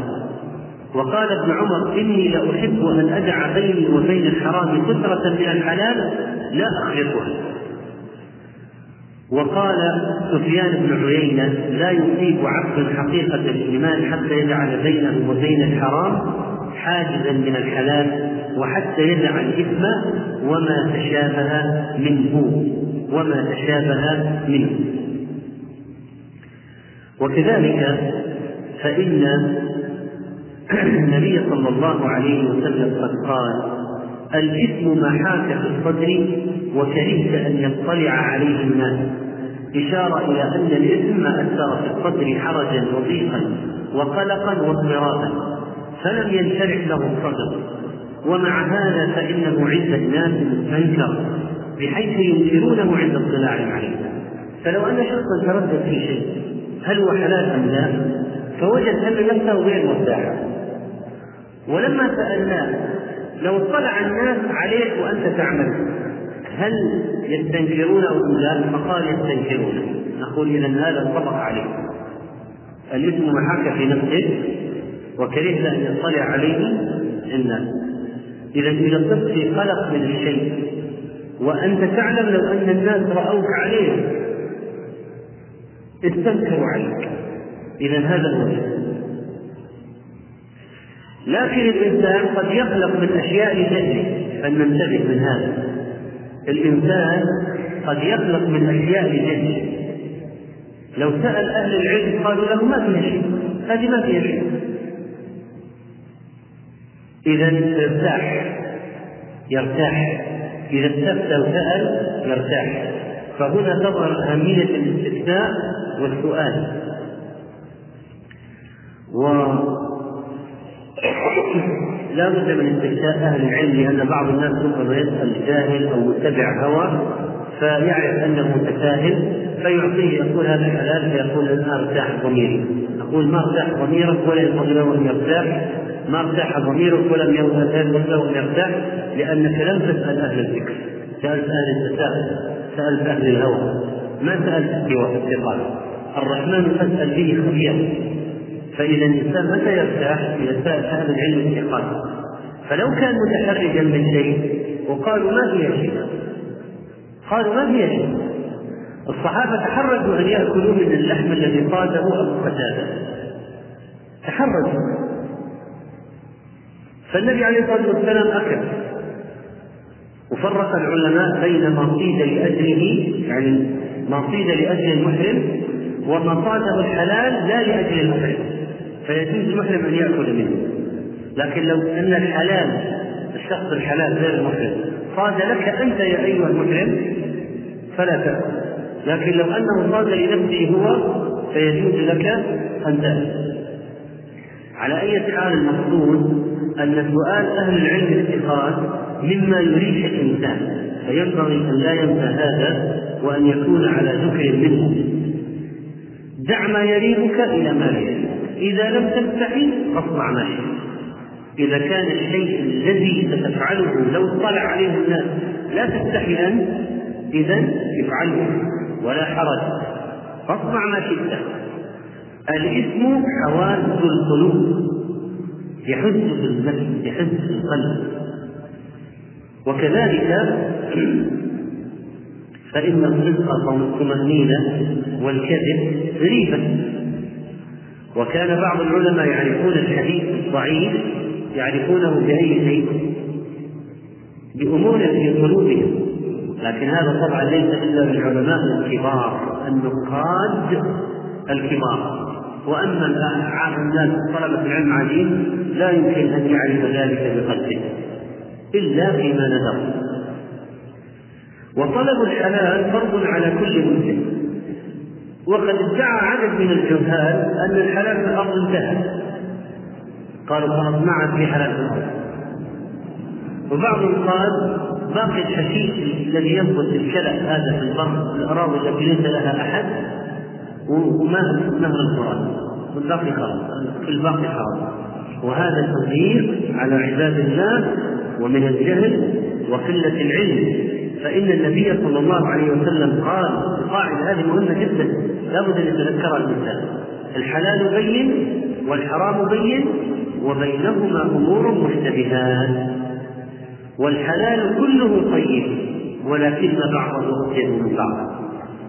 وقال ابن عمر: إني لأحب أن أدع بيني وبين الحرام كثرة من الحلال لا أخلقها. وقال سفيان بن عيينة: لا يصيب عبد حقيقة الإيمان حتى يجعل بينه وبين الحرام حاجزا من الحلال، وحتى يدع الإثم وما تشابه منه وكذلك فإن النبي صلى الله عليه وسلم قد قال: الإثم ما حاك في الصدر وكرهت أن يطلع عليه الناس، إشارة إلى أن الإثم ما أثر في الصدر حرجا وضيقا وقلقا واضطرابا فلم ينشرح له الصدر. ومع هذا فإنه عند الناس منكر بحيث ينكرونه عند اطلاع عليه. فلو أن شخصا تردد في شيء هل هو حلال أم لا، فوجد أن نفسه غير مرتاح، ولما سألناه لو اطلع الناس عليك وأنت تعمل هل يستنكرون أو لا، فقال: يستنكرون. نقول: إذن هذا انطبق عليه الإثم محاك في نفسه وكرهت أن يطلع عليه الناس. إذا النفس في قلق من الشيء وأنت تعلم لو أن الناس رأوك عليه استنكروا عليك. إذا هذا الوجه. لكن الإنسان قد يخلق من أشياء لذاته، فلننتبه من هذا. الإنسان قد يخلق من أشياء لذاته. لو سأل أهل العلم قالوا له ما فيها شيء، هذه ما فيها شيء. إذا يرتاح إذا استفتى وسأل يرتاح. فهنا تظهر أهمية الاستفتاء والسؤال. ولا بد من استفتاء أهل العلم، لأن بعض الناس ربما يسأل جاهل أو يتبع هوى فيعرف أنه متساهل فيعطيه، يقول هذا حلال فيقول أنا أرتاح ضميري، أقول ما أرتاح ضميرك ولا يقدرون أن يرتاح، ما ارتاح ضميرك ولم يوم يرتاح، لأنك لم تسأل أهل الذكر، سألت أهل التساهل، سألت أهل الهوى، ما سألت سوى الثقل. الرحمن فاسأل به خفيا. فإذا الإنسان متى يرتاح؟ إذا سأل أهل العلم الثقل. فلو كان متحرجا بالشيء وقالوا ما هي شيء، قالوا ما هي شيء، الصحابة تحرجوا أن يأكلوا من اللحم الذي قاده أبو قتادة، تحرجوا، فالنبي عليه الصلاة والسلام أكل. وفرق العلماء بين ما صيد لأجله، يعني ما صيد لأجل المحرم، وما صاده الحلال لا لأجل المحرم، فيجوز المحرم أن يأكل منه. لكن لو أن الحلال الشخص الحلال غير المحرم صاد لك أنت يا أيها المحرم فلا تأكل، لكن لو أنه صاد لنفسه هو فيجوز لك أن تأكل. على أي حال المقصود أن سؤال أهل العلم الاتقان مما يريح الإنسان، فينبغي أن لا ينسى هذا وأن يكون على ذكر منه. دع ما يريبك إلى ما لا يريبك، إذا لم تستحي فاصنع ما شئت. إذا كان الشيء الذي ستفعله لو اطلع عليه الناس لا تستحي أنت، إذا افعله ولا حرج، فاصنع ما شئت. الإثم حواس القلوب، يحس في النفس، يحس في القلب. وكذلك فإن الصدق والطمأنينة والكذب ريبة. وكان بعض العلماء يعرفون الحديث الضعيف يعرفونه بأي شيء؟ بأمور في قلوبهم. لكن هذا طبعا ليس إلا للعلماء الكبار النقاد الكبار، وأما عام الناس طلبة العلم عاديين لا يمكن أن يعرف ذلك بقلبه إلا فيما نذر. وطلب الحلال فرض على كل مسلم، وقد ادعى عدد من الجهال أن الحلال في الأرض انتهى، قالوا خلاص ما عاد في حلال في الأرض، وبعضهم قال باقي الحشيش الذي ينبت الكلى هذا في البر، الأراضي التي ليس لها أحد وما نهر القرآن والباقي خلاص، الباقي حرام. وهذا تضييق على عباد الله ومن الجهل وقلة العلم. فإن النبي صلى الله عليه وسلم قال قاعدة هذه مهمة جدا لا بد أن يتذكرها الإنسان: الحلال بين والحرام بين وبينهما أمور مشتبهات، والحلال كله طيب ولكن بعضه أطيب من بعض،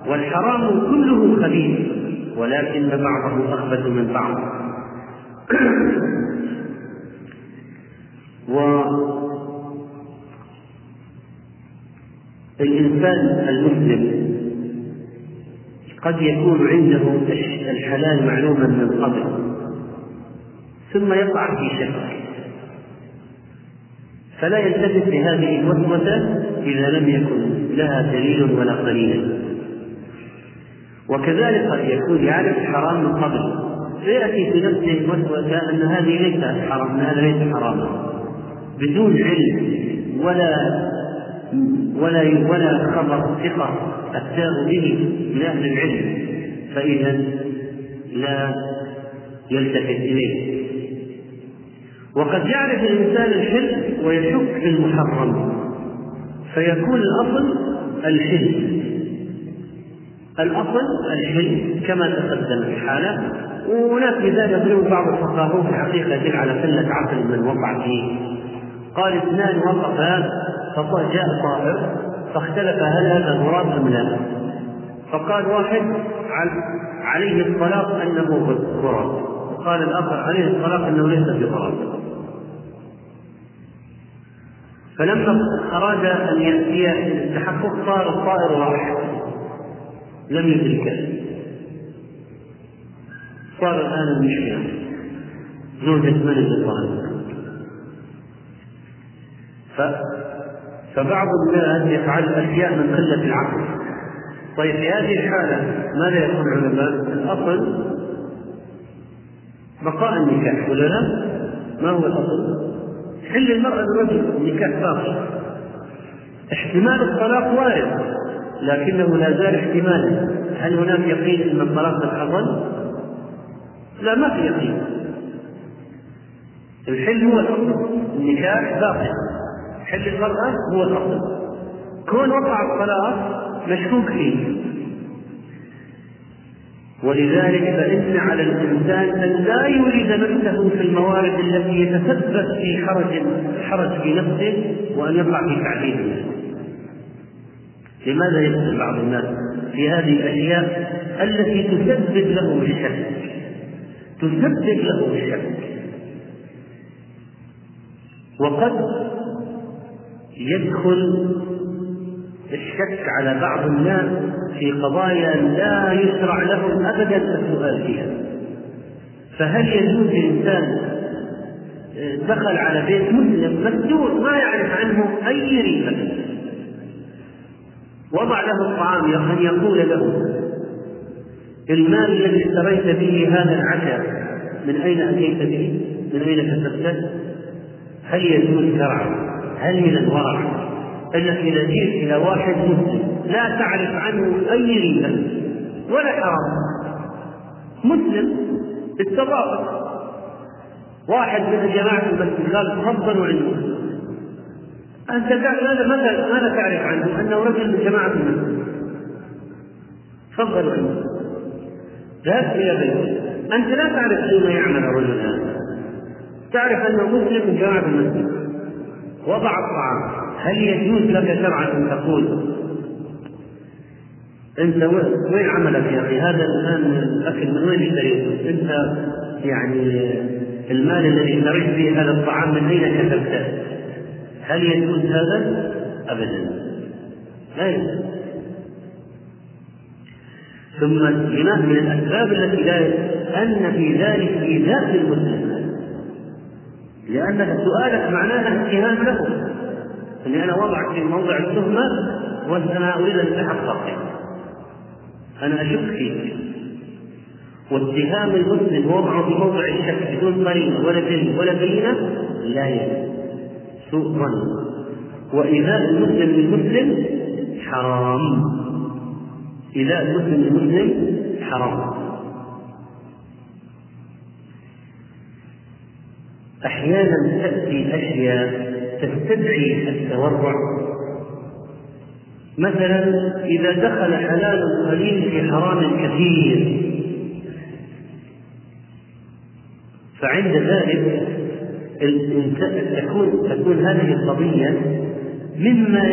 والحرام كله خبيث ولكن بعضه أخبث من بعض. والإنسان المسلم قد يكون عنده الحلال معلوما من قبل ثم يقع في شك، فلا يلتفت لهذه الوسوسة إذا لم يكن لها دليل ولا قليلا. وكذلك قد يكون يعرف الحرام من قبل فيأتي في نفسه وسوسة أن هذه ليست حرام، أن هذا ليس حراما، بدون علم ولا خبر ثقة أتاه به من أهل العلم، فإذا لا يلتفت إليه. وقد يعرف الإنسان الحل ويشك في المحرم، فيكون الأصل الحل كما تقدم الحالة. وهناك مثال يضرب بعض الفقهاء في الحقيقة يدل على قلة عقل من وقع فيه. قال اثنان وقفا فجاء طائر فاختلف هل هذا غراب أم لا. فقال واحد عليه الطلاق أنه غراب، وقال الآخر عليه الطلاق أنه ليس بغراب. فلما أراد أن يأتي التحقق صار الطائر واحد لم يدركه. صار الآن المشكلة زوجة من الطائر. فبعض الناس يفعل أشياء من قلة العقل. طيب في هذه الحالة ماذا يقول العلماء؟ الأصل بقاء النكاح ولا لا؟ ما هو الأصل؟ حل المرأة بالرجل، النكاح باقي. احتمال الطلاق وارد، لكنه لا زال احتمالا. هل هناك يقين أن الطلاق قد حصل؟ لا، ما في يقين. الحل هو الأصل، النكاح باقي، حل المرأة هو الأصل. كون وقع الطلاق مشكوك فيه، ولذلك فإن على الإنسان أن لا يريد نفسه في الموارد التي يتسبب في حرج في نفسه وأن يقع في تعذيب. لماذا يسأل بعض الناس في هذه الأشياء التي تسبب له الشك؟ وقد يدخل الشك على بعض الناس في قضايا لا يشرع لهم أبدا السؤال فيها. فهل يجوز الإنسان دخل على بيت مسلم مسجون ما يعرف عنه أي ريبة، وضع له الطعام أن يقول له المال الذي اشتريت به هذا العشاء من أين أتيت به؟ من أين كسبته؟ هل يجوز شرعا؟ هل من الورع أنك إذا جئت إلى واحد مسلم لا تعرف عنه أي ريبة ولا حرام، مسلم بالتضافر، واحد من جماعة المسجد تفضلوا عنه، أنت ماذا تعرف عنه؟ أنه رجل من جماعة المسجد، تفضلوا عنه، ذهبت إلى بيته، أنت لا تعرف ما يعمل الرجل هذا، تعرف أنه مسلم من جماعة المسجد، وضع الطعام. هل يجوز لك شرعا ان تقول انت وين عملك يا اخي؟ هذا الان الاكل من وين اشتريته؟ انت يعني المال الذي اشتريت به هذا الطعام من اين كسبته؟ هل يجوز هذا؟ ابدا لا يجوز. ثم من الاسباب التي لا ان في ذلك ايذاء للمسلم، لان سؤالك معناه اتهام له، اني انا وضعك في موضع التهمه وانا اريد ان اتحقق، انا اشك فيك. واتهام المسلم ووضعه في موضع الشك بدون قرينه ولا دليل ولا بينه لا يجوز، سوء ظن. وايذاء المسلم للمسلم حرام، ايذاء المسلم للمسلم حرام. احيانا تاتي اشياء تستدعي التورع، مثلا إذا دخل حلال قليل في حرام كثير، فعند ذلك تكون هذه القضية مما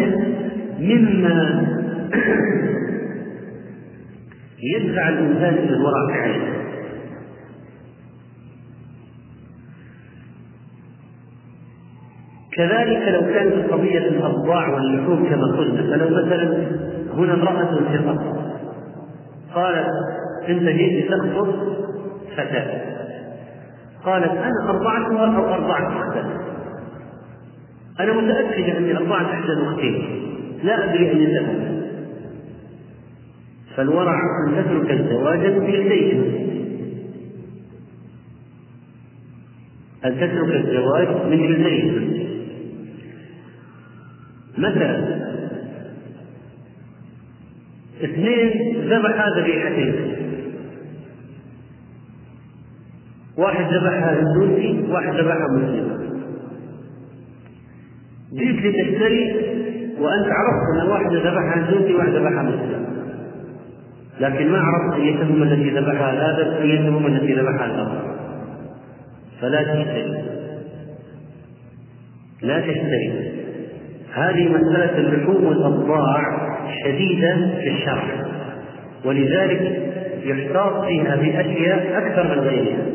يدفع الإنسان إلى الورع بعينه. كذلك لو كانت قضية الأضواع واللحوم كما قلنا، فلو مثلا هنا امرأة في القصر قالت أنت جئت تقصر فتاة، قالت أنا أرضعتها أو أرضعت أختها، أنا متأكدة أني أرضعت إحدى الأختين، لا أدري أني لها، فالورع أن تترك الزواج بيديها، مثلا اثنين ذبح ذبيحتين، واحد ذبحها هندوسي واحد ذبحها مسلم، جئت لتشتري وانت عرفت ان واحد ذبحها هندوسي واحد ذبحها مسلم، لكن ما عرفت ايتهم التي ذبحها هذا ايتهم التي ذبحها الاخر، فلا تشتري. هذه مسألة اللحوم والأضلاع شديدة في الشرع، ولذلك يحتاط فيها بأشياء أكثر من غيرها،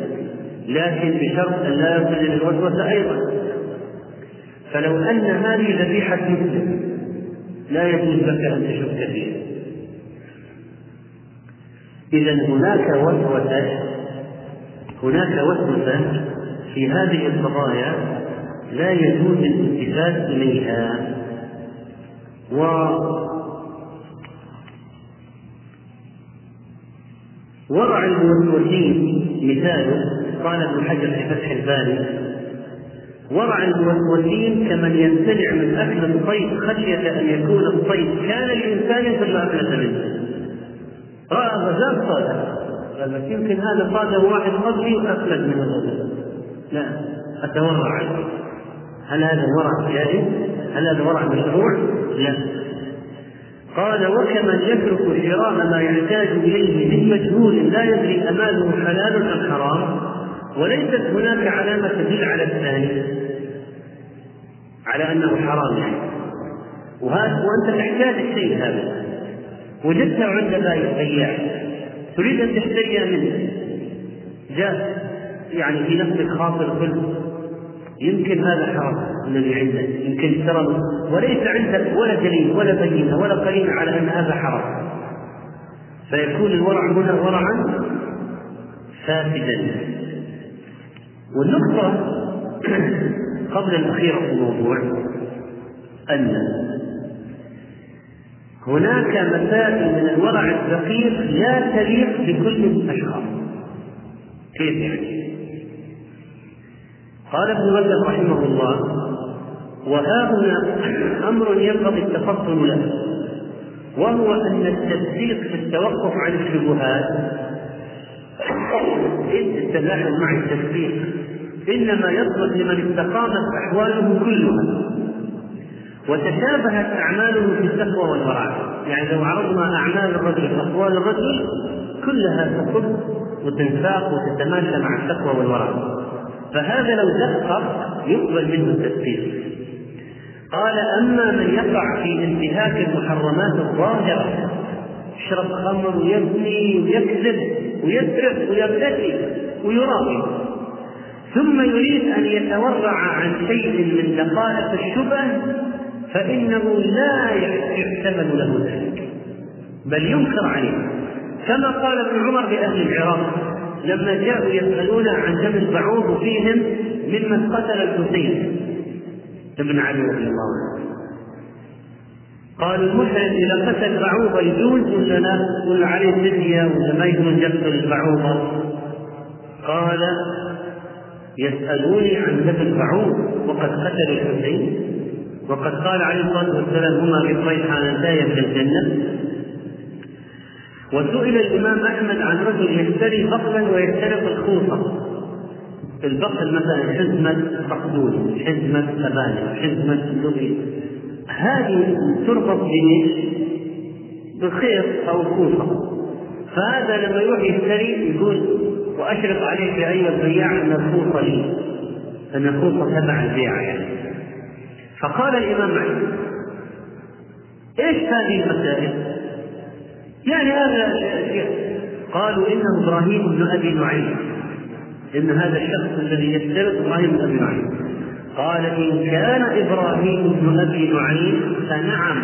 لكن بشرط أن لا يصل إلى الوسوسة أيضا. فلو أن هذه ذبيحة مسلم لا يجوز لك أن تشك فيها، إذا هناك وسوسة في هذه القضايا لا يجوز الالتفات إليها. ووضع الموسوسين مثاله، قال ابن حجر في فتح الباري: وضع الموسوسين كمن يمتنع من أكل الصيد خشية أن يكون الصيد كان لإنسان ثم أكلة منه. رأى غزال صادق، قال لك يمكن هذا صادق واحد قبلي وأفلت من الغزال، لا أتورع عنه. هل هذا ورع جائز؟ هل هذا ورع مشروع؟ لا. قال: وكمن يترك شراء ما يحتاج إليه من مجهول لا يدري أماله حلال أم حرام، وليست هناك علامة تدل على الثاني على أنه حرام، وأنت تحتاج الشيء هذا، وجدته عند بائع تريد أن تشتري منه، جاء يعني في نفس الخاطر كله يمكن هذا حرام الذي عندك، يمكن ترى وليس عندك ولا دليل ولا بينة ولا قرين على أن هذا حرام، فيكون الورع هنا ورعا فاسدا. والنقطة قبل الأخيرة في الموضوع أن هناك مسائل من الورع الدقيق لا تليق بكل الأشخاص. كيف يعني؟ قال ابن رجب رحمه الله: وهاهنا أمر ينبغي التفطن له، وهو أن التصديق في التوقف عن الشبهات، التلاحم مع التصديق إنما يطلب لمن استقامت أحواله كلها وتشابهت أعماله في التقوى والورع. يعني لو عرضنا أعمال الرجل وأقوال الرجل كلها تقوم وتنفاق وتتماشى مع التقوى والورع، فهذا لو دقق يقبل منه التدقيق. قال: أما من يقع في انتهاك المحرمات الظاهرة، يشرب خمر ويبني ويكذب ويسرق ويرتدي ويراقب، ثم يريد أن يتورع عن شيء من دقائق الشبه، فإنه لا يحتمل له ذلك، بل ينكر عليه، كما قال ابن عمر بأهل العراق لما جاءوا يسألون عن دم البعوض، وفيهم ممن قتل الحسين ابن علي رضي الله عنه، قالوا: المسلم إذا قتل بعوضة يجوز ولا لا؟ قل عليه فدية ولا ما يجوز يقتل البعوضة؟ قال: يسألوني عن دم البعوض وقد قتل الحسين، وقد قال عليه الصلاة والسلام: هما في الريحانتين من الجنة. وسئل الإمام أحمد عن رجل يشتري بقلا ويشترط الخوصة، البقل مثلا حزمة فقدون، حزمة لبانة، حزمة لبي، هذه تربط بخيط أو خوصة، فهذا لما يروح يشتري يقول: وأشرف عليك يا أيها البياع أن الخوصة لي، أن الخوصة تبع البيع يعني. فقال الإمام علي: إيش هذه المسائل؟ يعني هذا الشيء. قالوا: إنه إبراهيم بن أبي نعيم، إن هذا الشخص الذي يشترط إبراهيم بن أبي نعيم. قال: إن كان إبراهيم بن أبي نعيم فنعم،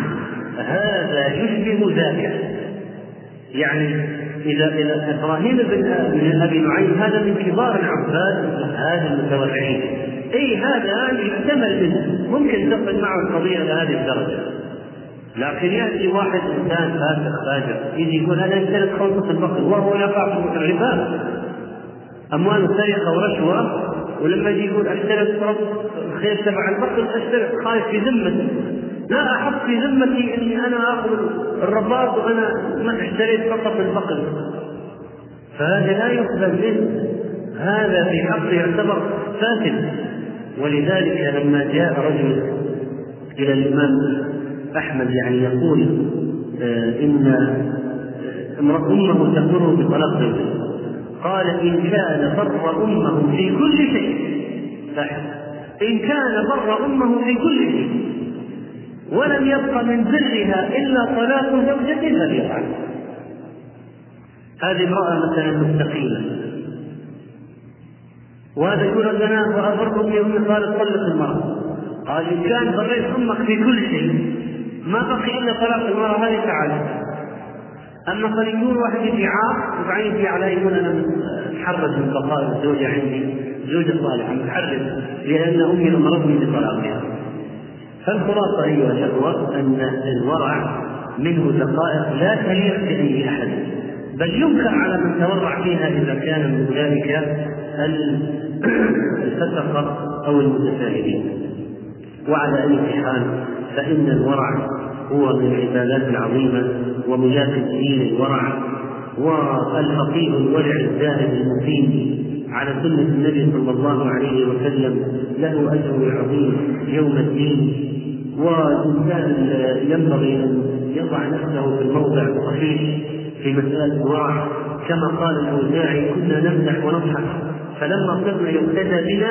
هذا يشبه ذاك. يعني إذا إبراهيم بن أبي نعيم هذا من كبار العباد، هذا المتورعين، أي هذا يحتمل منه، ممكن تقبل معه القضية لهذه الدرجة. لكن يأتي واحد إنسان فاسق فاجر يجي يقول: أنا اشتريت خمسة البقر وهو يقع في الربا، أموال سرقة ورشوة، ولما يجي يقول اشتريت خير تبع البقر، اشتريت خايف في ذمتي، لا أحط في ذمتي أني أنا آخذ الرباط وأنا ما اشتريت فقط البقر، فهذا لا يقبل منه، هذا في حقه يعتبر فاسد. ولذلك لما جاء رجل إلى الإمام أحمد يعني يقول إن أمه تقر بطلاق زوجها، قال: إن كان بر أمه في كل شيء، إن كان بر أمه في كل شيء، ولم يبق من برها إلا طلاق زوجته فليفعل. هذه امرأة مثلا مستقيمة، وهذا يقول لنا وأبركم يوم قال طلق المرأة، قال إن كان بريت أمك في كل شيء ما بقي إلا طلاق المرأة هذه فعلها. أما قد يكون واحد يدعاه وبعدين يدعي على يقول أنا متحرج من بقاء الزوجة عندي، زوجة صالحة متحرج لأن أمي أمرتني بطلاقها. فالخلاصة أيها الإخوة أن الورع منه دقائق لا تليق بأي أحد، بل ينكر على من تورع فيها إذا كان من ذلك الفسقة أو المتساهلين. وعلى أي حال فإن الورع هو من العبادات العظيمة ومجاهد دين الورع، والفقيه الورع الزاهد المقيم على سنة النبي صلى الله عليه وسلم له أجر عظيم يوم الدين. والإنسان ينبغي أن يضع نفسه في الموضع الصحيح في مسألة الورع، كما قال الأوزاعي كنا نمزح ونضحك فلما صرنا يقتدى بنا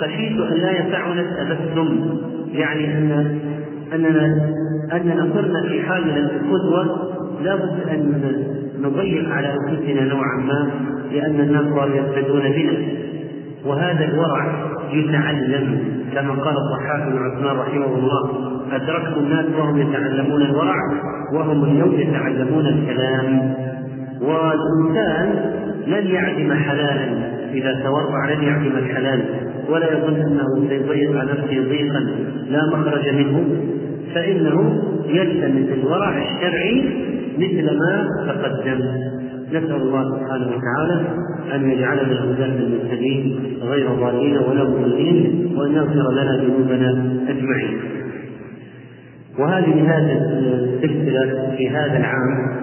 خشيت أن لا ينفعنا التبسم، يعني أننا صرنا في حال القدوة لا بد أن نضيق على أنفسنا نوعا ما لأن الناس صاروا يقتدون بنا. وهذا الورع يتعلم كما قال الضحاك بن عثمان رحمه الله أدركت الناس وهم يتعلمون الورع وهم اليوم يتعلمون الكلام. والإنسان لن يعدم حلالا إذا تورع، لن يعدم الحلال ولا يظن أنه سيضيق على نفسه ضيقا لا مخرج منه، فإنه يلتمس الورع الشرعي مثل ما تقدم. نسأل الله سبحانه وتعالى أن يجعلنا هداة للمهتدين غير ضالين ولا مضلين، وأن يغفر لنا ذنوبنا أجمعين. وهذه هذه السلسلة في هذا العام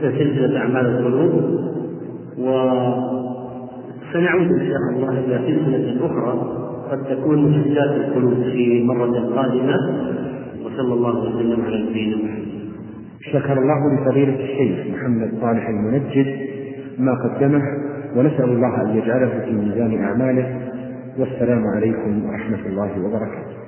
سلسلة أعمال القلوب، وسنعود إن شاء الله إلى سلسلة أخرى قد تكون مجلسات القلوب في مرة قادمة. وصلى الله وسلم على نبينا محمد. شكر الله لفضيلة الشيخ محمد صالح المنجد ما قدمه، ونسأل الله أن يجعله في ميزان أعماله، والسلام عليكم ورحمة الله وبركاته.